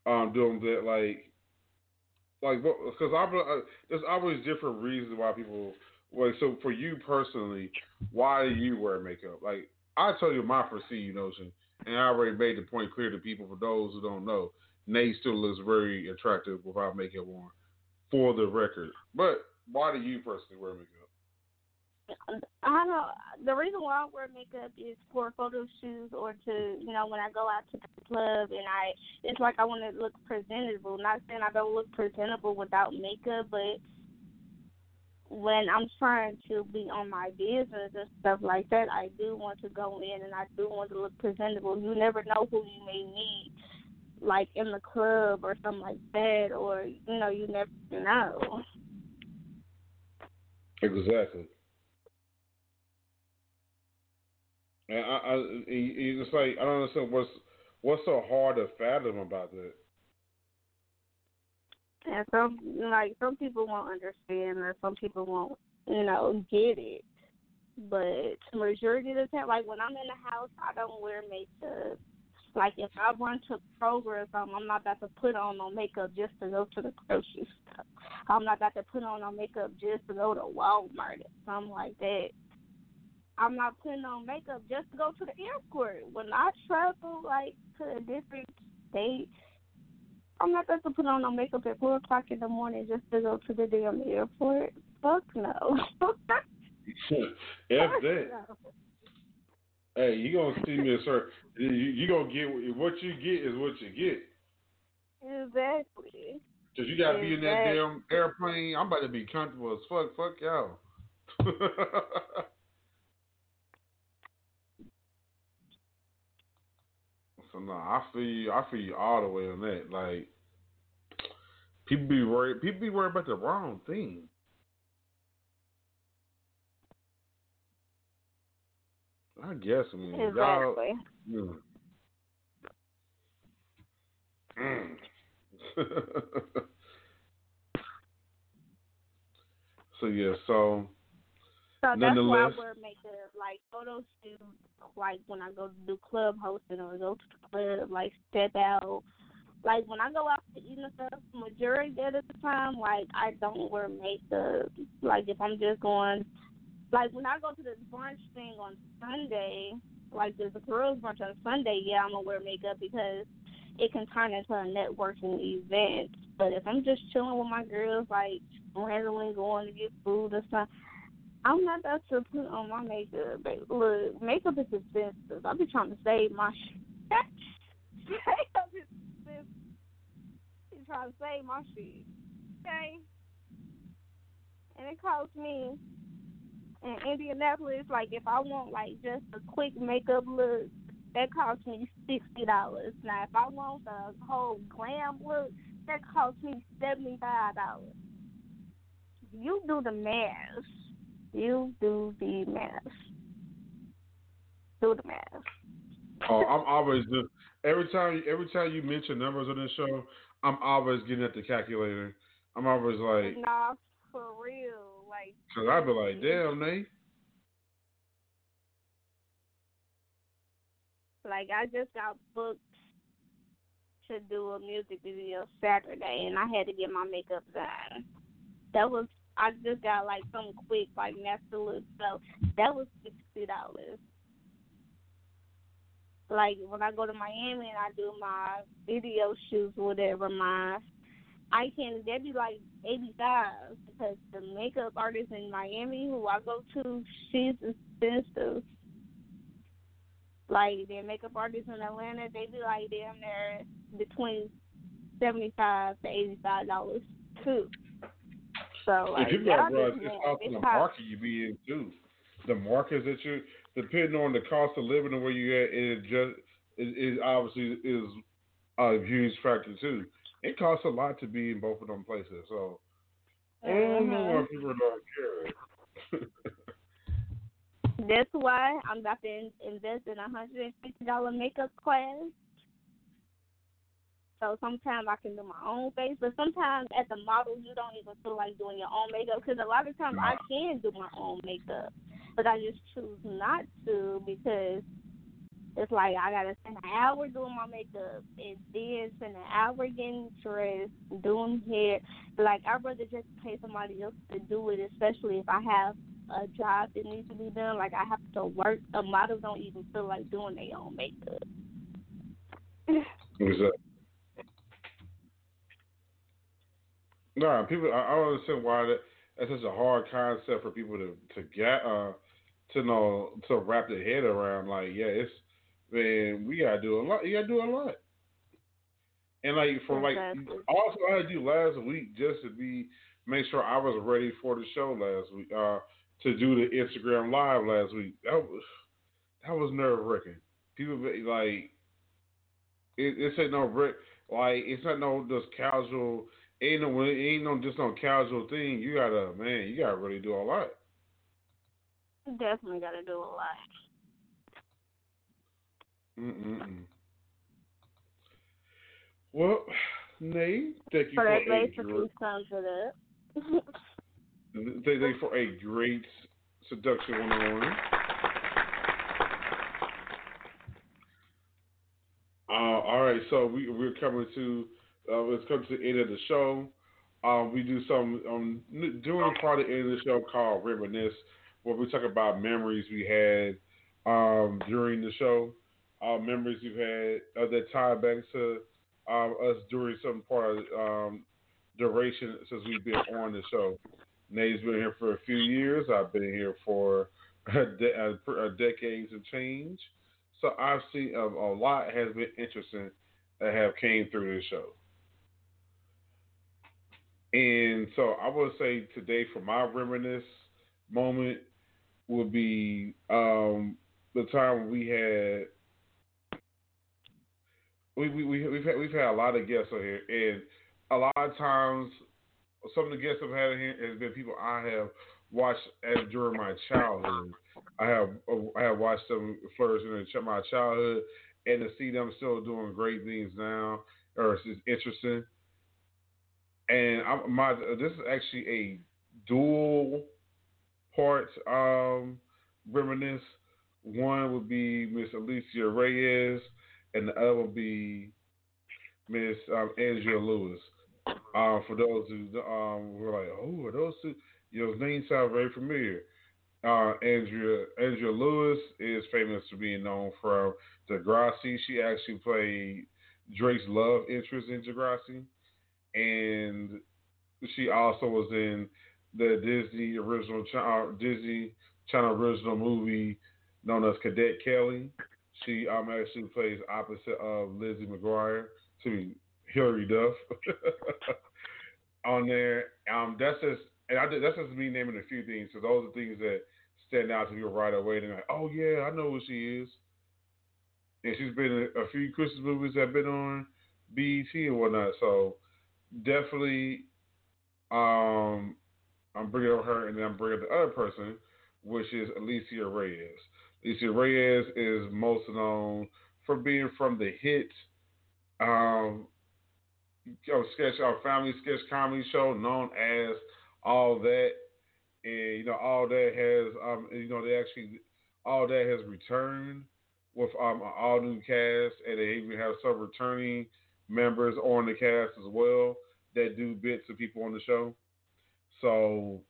um, doing that, like. Like, because uh, there's always different reasons why people. Like, so for you personally, why do you wear makeup? Like, I tell you my perceived notion, and I already made the point clear to people. For those who don't know, Nayy still looks very attractive without makeup on, for the record. But why do you personally wear makeup? I don't. The reason why I wear makeup is for photo shoots or to, you know, when I go out to the club and I, it's like I want to look presentable. Not saying I don't look presentable without makeup, but when I'm trying to be on my business and stuff like that, I do want to go in and I do want to look presentable. You never know who you may meet, like in the club or something like that, or, you know, you never know. Exactly. And I, I, it's just like I don't understand what's what's so hard to fathom about that. And some, like, some people won't understand, or some people won't, you know, get it. But majority of the time, like when I'm in the house, I don't wear makeup. Like if I run to Kroger or something, I'm not about to put on no makeup just to go to the grocery store. I'm not about to put on no makeup just to go to Walmart or something like that. I'm not putting on makeup just to go to the airport. When I travel, like, to a different state, I'm not supposed to put on no makeup at four o'clock in the morning just to go to the damn airport. Fuck no. Fuck that. No. Hey, you going to see me, sir. You, you going to get what you get is what you get. Exactly. Because you got to exactly. be in that damn airplane. I'm about to be comfortable as fuck. Fuck y'all. So no, I feel you, I feel you all the way on that. Like, people be worried. People be worried about the wrong thing. I guess. I mean, exactly. Y'all, mm. Mm. So yeah. So. So that's why I wear makeup, like photo shoots, like when I go to do club hosting or go to the club, like step out. Like when I go out to eat and stuff, majority of the time, like I don't wear makeup. Like if I'm just going, like when I go to this brunch thing on Sunday, like there's a girls brunch on Sunday, yeah, I'm going to wear makeup because it can turn into a networking event. But if I'm just chilling with my girls, like randomly going to get food or something, I'm not about to put on my makeup. Baby. Look, makeup is expensive. I be trying to save my shit. Makeup is expensive. I be trying to save my shit. Okay? And it costs me, in Indianapolis, like, if I want, like, just a quick makeup look, that costs me sixty dollars. Now, if I want the whole glam look, that costs me seventy-five dollars. You do the math. You do the math. Do the math. Oh, I'm always doing. Every time, every time you mention numbers on this show, I'm always getting at the calculator. I'm always like, nah, for real, like. Cause I be like, damn, Nayy. Like I just got booked to do a music video Saturday, and I had to get my makeup done. That was. I just got, like, something quick, like, natural look. So that was sixty dollars. Like, when I go to Miami and I do my video shoots, whatever, my eye candy, they be like eighty-five because the makeup artist in Miami who I go to, she's expensive. Like, their makeup artists in Atlanta, they be like damn near between seventy-five to eighty-five dollars too. So, like, if you got rugs, it's also the market you be in too. The markets that you, depending on the cost of living and where you at, it just it, it obviously is a huge factor too. It costs a lot to be in both of them places, so I don't know why people don't care. That's why I'm about to invest in a one hundred fifty dollars makeup class. So sometimes I can do my own face, but sometimes at the model, you don't even feel like doing your own makeup because a lot of times I can do my own makeup, but I just choose not to because it's like I got to spend an hour doing my makeup and then spend an hour getting dressed, doing hair. Like, I'd rather just pay somebody else to do it, especially if I have a job that needs to be done. Like, I have to work. A model don't even feel like doing their own makeup. Exactly. No, nah, people. I, I don't understand why that, that's such a hard concept for people to to get uh to know to wrap their head around. Like, yeah, it's man, we gotta do a lot. You gotta do a lot. And like for like, exactly. Also I had you last week just to be make sure I was ready for the show last week. Uh, to do the Instagram live last week. That was that was nerve wracking. People be, like, it, it's ain't no like it's not no just casual. Ain't no, ain't no, just no casual thing. You gotta, man, you gotta really do a lot. Definitely gotta do a lot. Mm-mm. Well, Nayy, thank you so for a great. Thank you for a great Seduction one oh one. Uh, all right, so we we're coming to. Uh, it's come to the end of the show. Uh, we do some um, doing part of the end of the show called Reminisce, where we talk about memories we had um, during the show, uh, memories we've had uh, that tie back to uh, us during some part of um, duration since we've been on the show. Nay's been here for a few years. I've been here for a, de- a decades of change, so I've seen a, a lot has been interesting that have came through the show. And so I would say today for my reminisce moment would be um, the time we had we we we we've had we've had a lot of guests on here, and a lot of times some of the guests I've had here has been people I have watched as during my childhood. I have I have watched them flourish in my childhood, and to see them still doing great things now, or it's just interesting. And I'm, my this is actually a dual part um, reminisce. One would be Miss Alicia Reyes, and the other would be Miss um, Andrea Lewis. Uh, for those who um, were like, oh, are those two? Your names sound very familiar. Uh, Andrea Andrea Lewis is famous for being known from Degrassi. She actually played Drake's love interest in Degrassi. And she also was in the Disney original uh, Disney Channel original movie known as Cadet Kelly. She um, actually plays opposite of Lizzie McGuire, to Hillary Duff on there. Um, that's just and I did, that's just me naming a few things. So those are things that stand out to people right away. They're like, oh yeah, I know who she is. And she's been in a few Christmas movies that have been on B E T and whatnot. So. Definitely, um, I'm bringing up her, and then I'm bringing up the other person, which is Alicia Reyes. Alicia Reyes is most known for being from the hit, um, you know, sketch, our family sketch comedy show known as All That, and you know, All That has, um, you know, they actually, All That has returned with um, an all new cast, and they even have some returning members on the cast as well that do bits of people on the show. So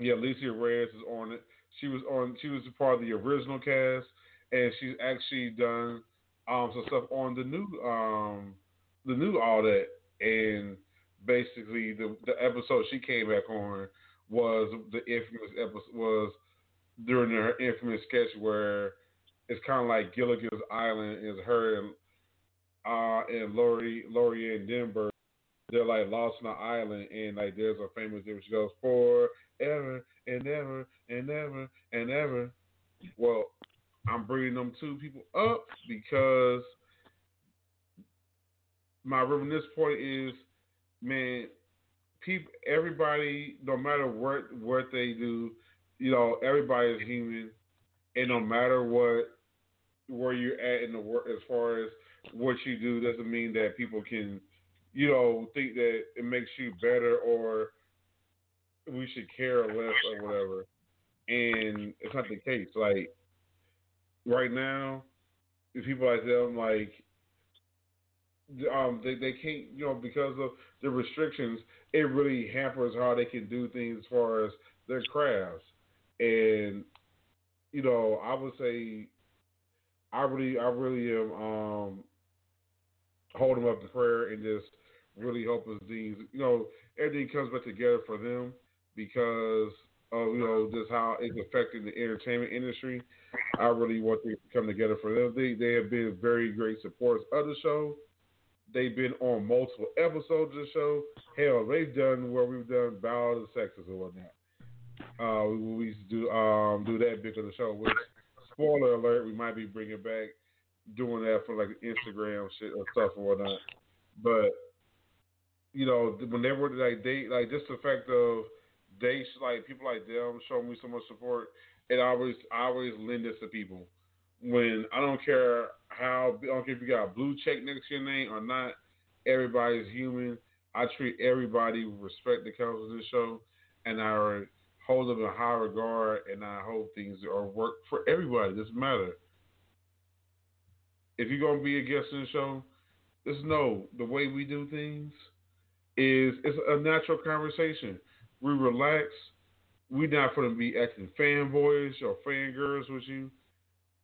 yeah, Alicia Reyes is on it. She was on she was part of the original cast, and she's actually done um, some stuff on the new um, the new All That, and basically the, the episode she came back on was the infamous episode was during her infamous sketch where it's kind of like Gilligan's Island is her and uh, and Laurie Laurie and Denver. They're like lost on an island, and like there's a famous thing which goes forever and ever and ever and ever. Well, I'm bringing them two people up because my reminisce point is, man, people, everybody, no matter what what they do, you know, everybody is human, and no matter what where you're at in the world, as far as what you do, doesn't mean that people can, you know, think that it makes you better or we should care less or whatever. And it's not the case. Like, right now, people like them, like, um, they, they can't, you know, because of the restrictions, it really hampers how they can do things as far as their crafts. And, you know, I would say I really, I really am um, holding up in prayer and just really hoping these, you know, everything comes back together for them because of, you know, just how it's affecting the entertainment industry. I really want things to come together for them. They, they have been very great supporters of the show. They've been on multiple episodes of the show. Hell, they've done where we've done Battle of the Sexes or whatnot. Uh, we, we used to do, um, do that big of the show, which, spoiler alert, we might be bringing back, doing that for like Instagram shit or stuff or whatnot. But, you know, when they were like, they, like just the fact of they, like people like them showing me so much support, it always, I always lend this to people. When I don't care how, I don't care if you got a blue check next to your name or not, everybody's human. I treat everybody with respect that comes with this show, and I hold them in high regard, and I hope things are work for everybody. It doesn't matter. If you're going to be a guest in the show, just know the way we do things is it's a natural conversation. We relax. We're not going to be acting fanboys or fangirls with you.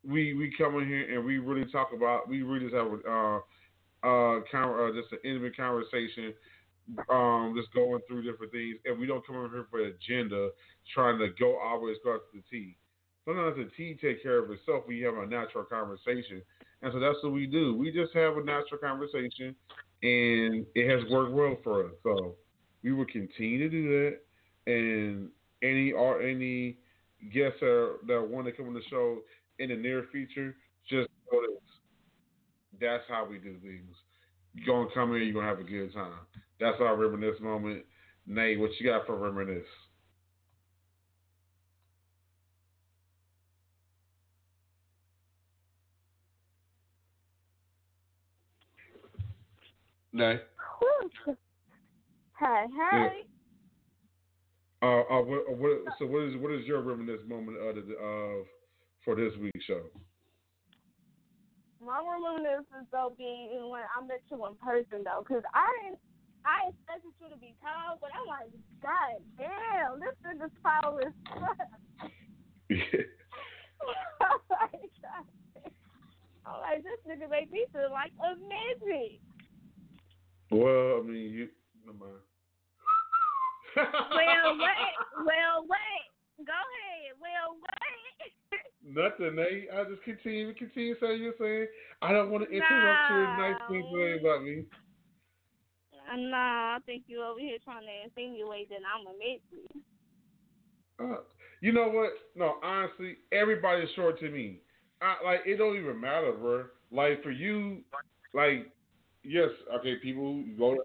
We we come in here and we really talk about, we really just have uh, uh, con- uh, just an intimate conversation, um, just going through different things. And we don't come in here for an agenda, trying to go always go out to the tea. Sometimes the tea take care of itself when you have a natural conversation. And so that's what we do. We just have a natural conversation, and it has worked well for us. So we will continue to do that. And any or any guests that, that want to come on the show in the near future, just notice that's how we do things. You're going to come in, you're going to have a good time. That's our reminisce moment. Nayy, what you got for reminisce? Nayy. Hi, hi. Yeah. Uh, uh, what, what, so what is what is your reminisce moment of, the, of for this week's show? My reminisce is though being when I met you in person though, cause I I expected you to be tall, but I'm like, God damn, this nigga's tall as fuck. I'm like, God. I'm like, this nigga made me feel like a midget. Well, I mean, you. Never mind. well, wait. Well, wait. Go ahead. Well, wait. Nothing, Nayy. I just continue, continue saying you're saying. I don't want to interrupt no. your nice things about me. No, I think you over here trying to insinuate that I'm a midget. Uh, you know what? No, honestly, everybody's short to me. I, like, it don't even matter, bro. Like, for you, like, yes, okay, people go to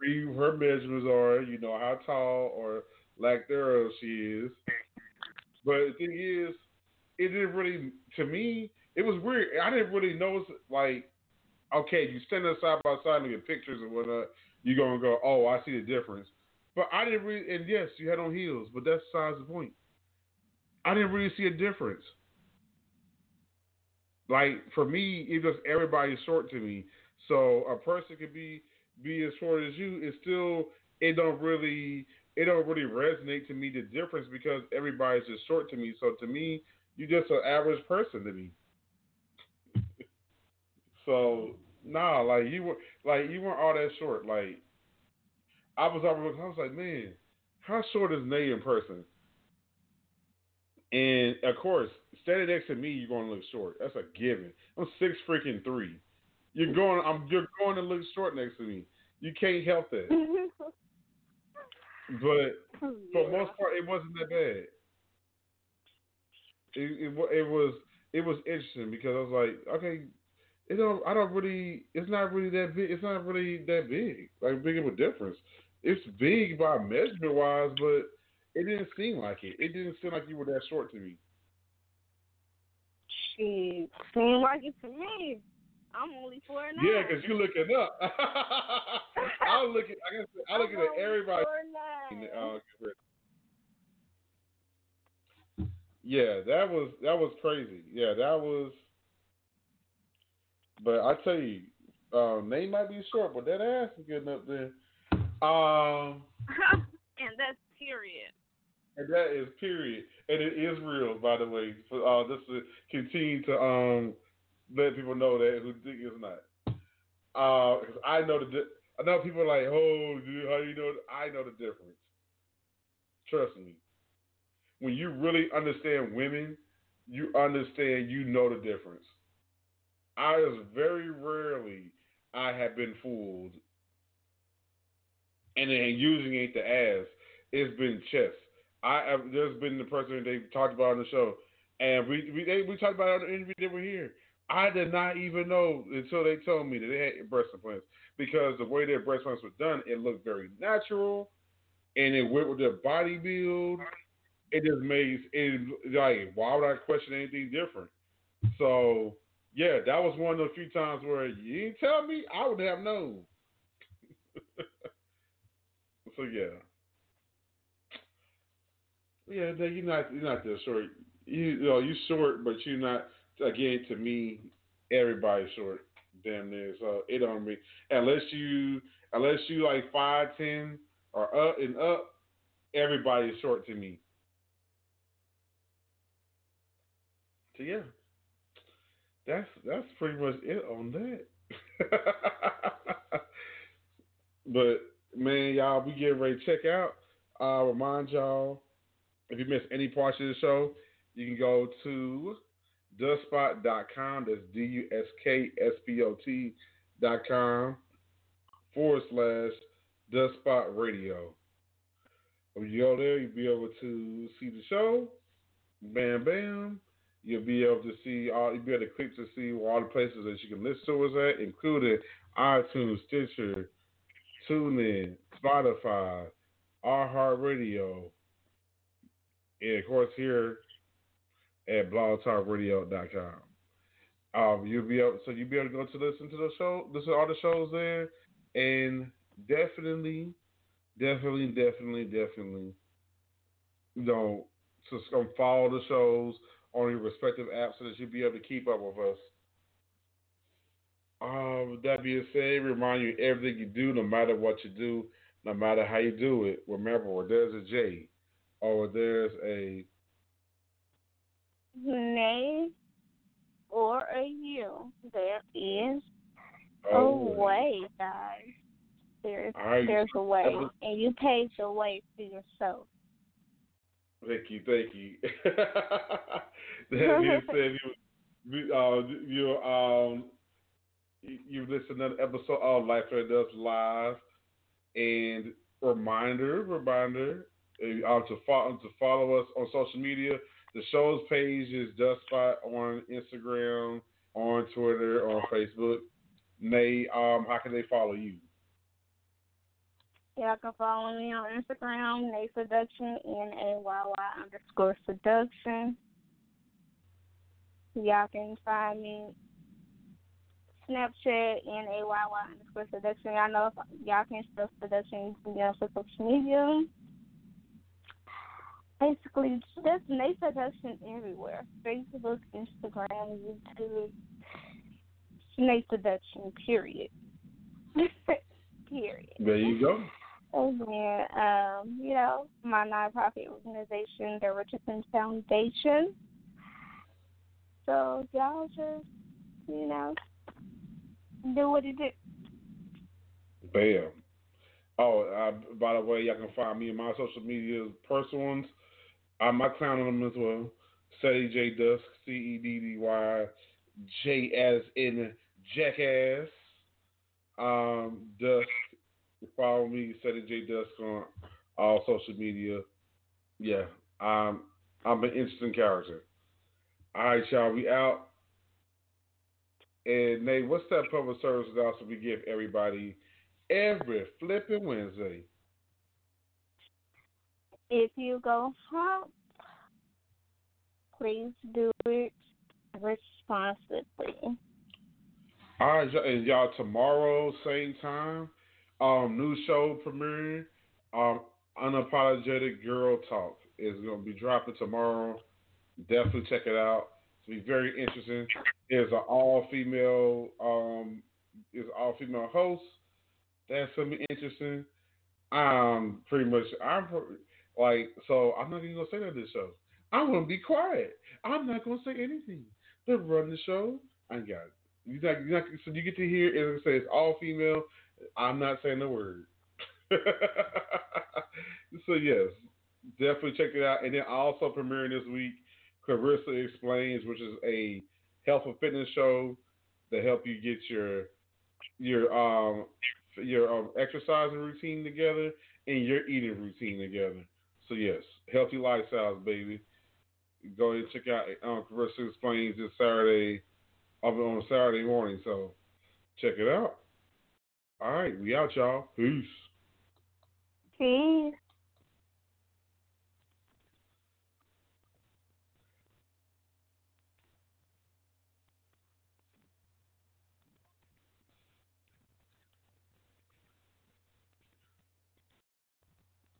read her measurements are, you know, how tall or lack thereof she is. But the thing is, it didn't really, to me, it was weird. I didn't really notice, like, okay, you stand up side by side and get pictures and whatnot, you're going to go, oh, I see the difference. But I didn't really, and yes, you had on heels, but that's besides the point. I didn't really see a difference. Like, for me, it just everybody's short to me. So a person could be, be as short as you. It's still, it don't really, it don't really resonate to me the difference because everybody's just short to me. So to me, You're just an average person to me. So nah, like you were, like you weren't all that short. Like I was overlooking. I was like, man, how short is Nayy in person? And of course, standing next to me, you're gonna look short. That's a given. I'm six freaking three. You're going, I'm, you're going to look short next to me. You can't help that. But yeah. For the most part, it wasn't that bad. It, it it was it was interesting because I was like, okay, it don't I don't really it's not really that big. It's not really that big. Like big of a difference. It's big by measurement wise, but it didn't seem like it. It didn't seem like you were that short to me. Shit, seemed like it to me. I'm only four and nine. Yeah, because you're looking up. I look at, I guess, I look at everybody. Uh, yeah, that was that was crazy. Yeah, that was. But I tell you, um, Nayy might be short, but that ass is getting up there. Um. And that's period. And that is period, and it is real, by the way. For uh, this to continue to um. let people know that who think it's not. Uh, cause I know the. Di- I know people are like, "Oh, dude, how you know?" I know the difference. Trust me. When you really understand women, you understand. You know the difference. I is very rarely I have been fooled, and then usually ain't the ass. It's been chest. I have, there's been the person they talked about on the show, and we we they, we talked about it on the interview that we're here. I did not even know until they told me that they had breast implants because the way their breast implants were done, it looked very natural, and it went with their body build. It just made it like, why would I question anything different? So yeah, that was one of the few times where you didn't tell me, I would have known. So yeah, yeah, you're not you're not that short. You, you know, you're short, but you're not. Again, to me, everybody's short, damn near. So it don't mean unless you unless you like five ten or up and up, everybody's short to me. So yeah, that's that's pretty much it on that. But man, y'all, we getting ready to check out. I uh, remind y'all, if you missed any parts of the show, you can go to DuskSpot dot com, that's D U S K S P O T dot com forward slash DuskSpot Radio. When you go there, you'll be able to see the show. Bam, bam. You'll be able to see all, you'll be able to click to see all the places that you can listen to us at, including iTunes, Stitcher, TuneIn, Spotify, iHeartRadio, and of course here at blog talk radio dot com. Um, you'll be able, so you'll be able to go to listen to the show, listen to all the shows there, and definitely, definitely, definitely, definitely, you know, just come follow the shows on your respective apps so that you'll be able to keep up with us. Um, with that being said, remind you everything you do, no matter what you do, no matter how you do it, remember, where there's a J, or there's a Nayy or a U, there is oh. a way, guys. There's right. there's a way, and you paved the way for yourself. Thank you, thank you. That being said, you uh, you um you've listened to another episode of Life After Dusk Live, and reminder, reminder, uh, to follow to follow us on social media. The show's page is DuskSpot on Instagram, on Twitter, on Facebook. Nayy, um, how can they follow you? Y'all can follow me on Instagram, Nayy Seduction, N A Y Y underscore seduction. Y'all can find me Snapchat, N A Y Y underscore seduction. Y'all know if y'all can spell seduction, you can get on social media. Basically, that's Nayy Seduction everywhere. Facebook, Instagram, YouTube. Nayy Seduction, period. Period. There you go. And then, um, you know, my nonprofit organization, the Richardson Foundation. So y'all just, you know, do what it do. Bam. Oh, uh, by the way, y'all can find me on my social media personal ones. Uh, my clown on them as well. Ceddy J Dusk, C E D D Y J as in jackass. Um, Dusk. Follow me, Ceddy J Dusk on all social media. Yeah, um, I'm an interesting character. All right, y'all, we out. And Nate, what's that public service announcement we give everybody every flipping Wednesday? If you go home, please do it responsibly. All right, and y'all, tomorrow, same time, um, new show premiering, um, Unapologetic Girl Talk is going to be dropping tomorrow. Definitely check it out. It'll be very interesting. It's an all-female, um, it's an all-female host. That's going to be interesting. I'm pretty much, I'm like, so I'm not even going to say that this show. I'm going to be quiet. I'm not going to say anything. They run the show. I got it. You're not, you're not, so you get to hear it and say it's all-female. I'm not saying a word. So, yes, definitely check it out. And then also premiering this week, Carissa Explains, which is a health and fitness show to help you get your your um your um, exercising routine together and your eating routine together. So yes, healthy lifestyles, baby. Go ahead and check out um, Carissa Explains this Saturday on Saturday morning. So check it out. All right, we out, y'all. Peace. Peace.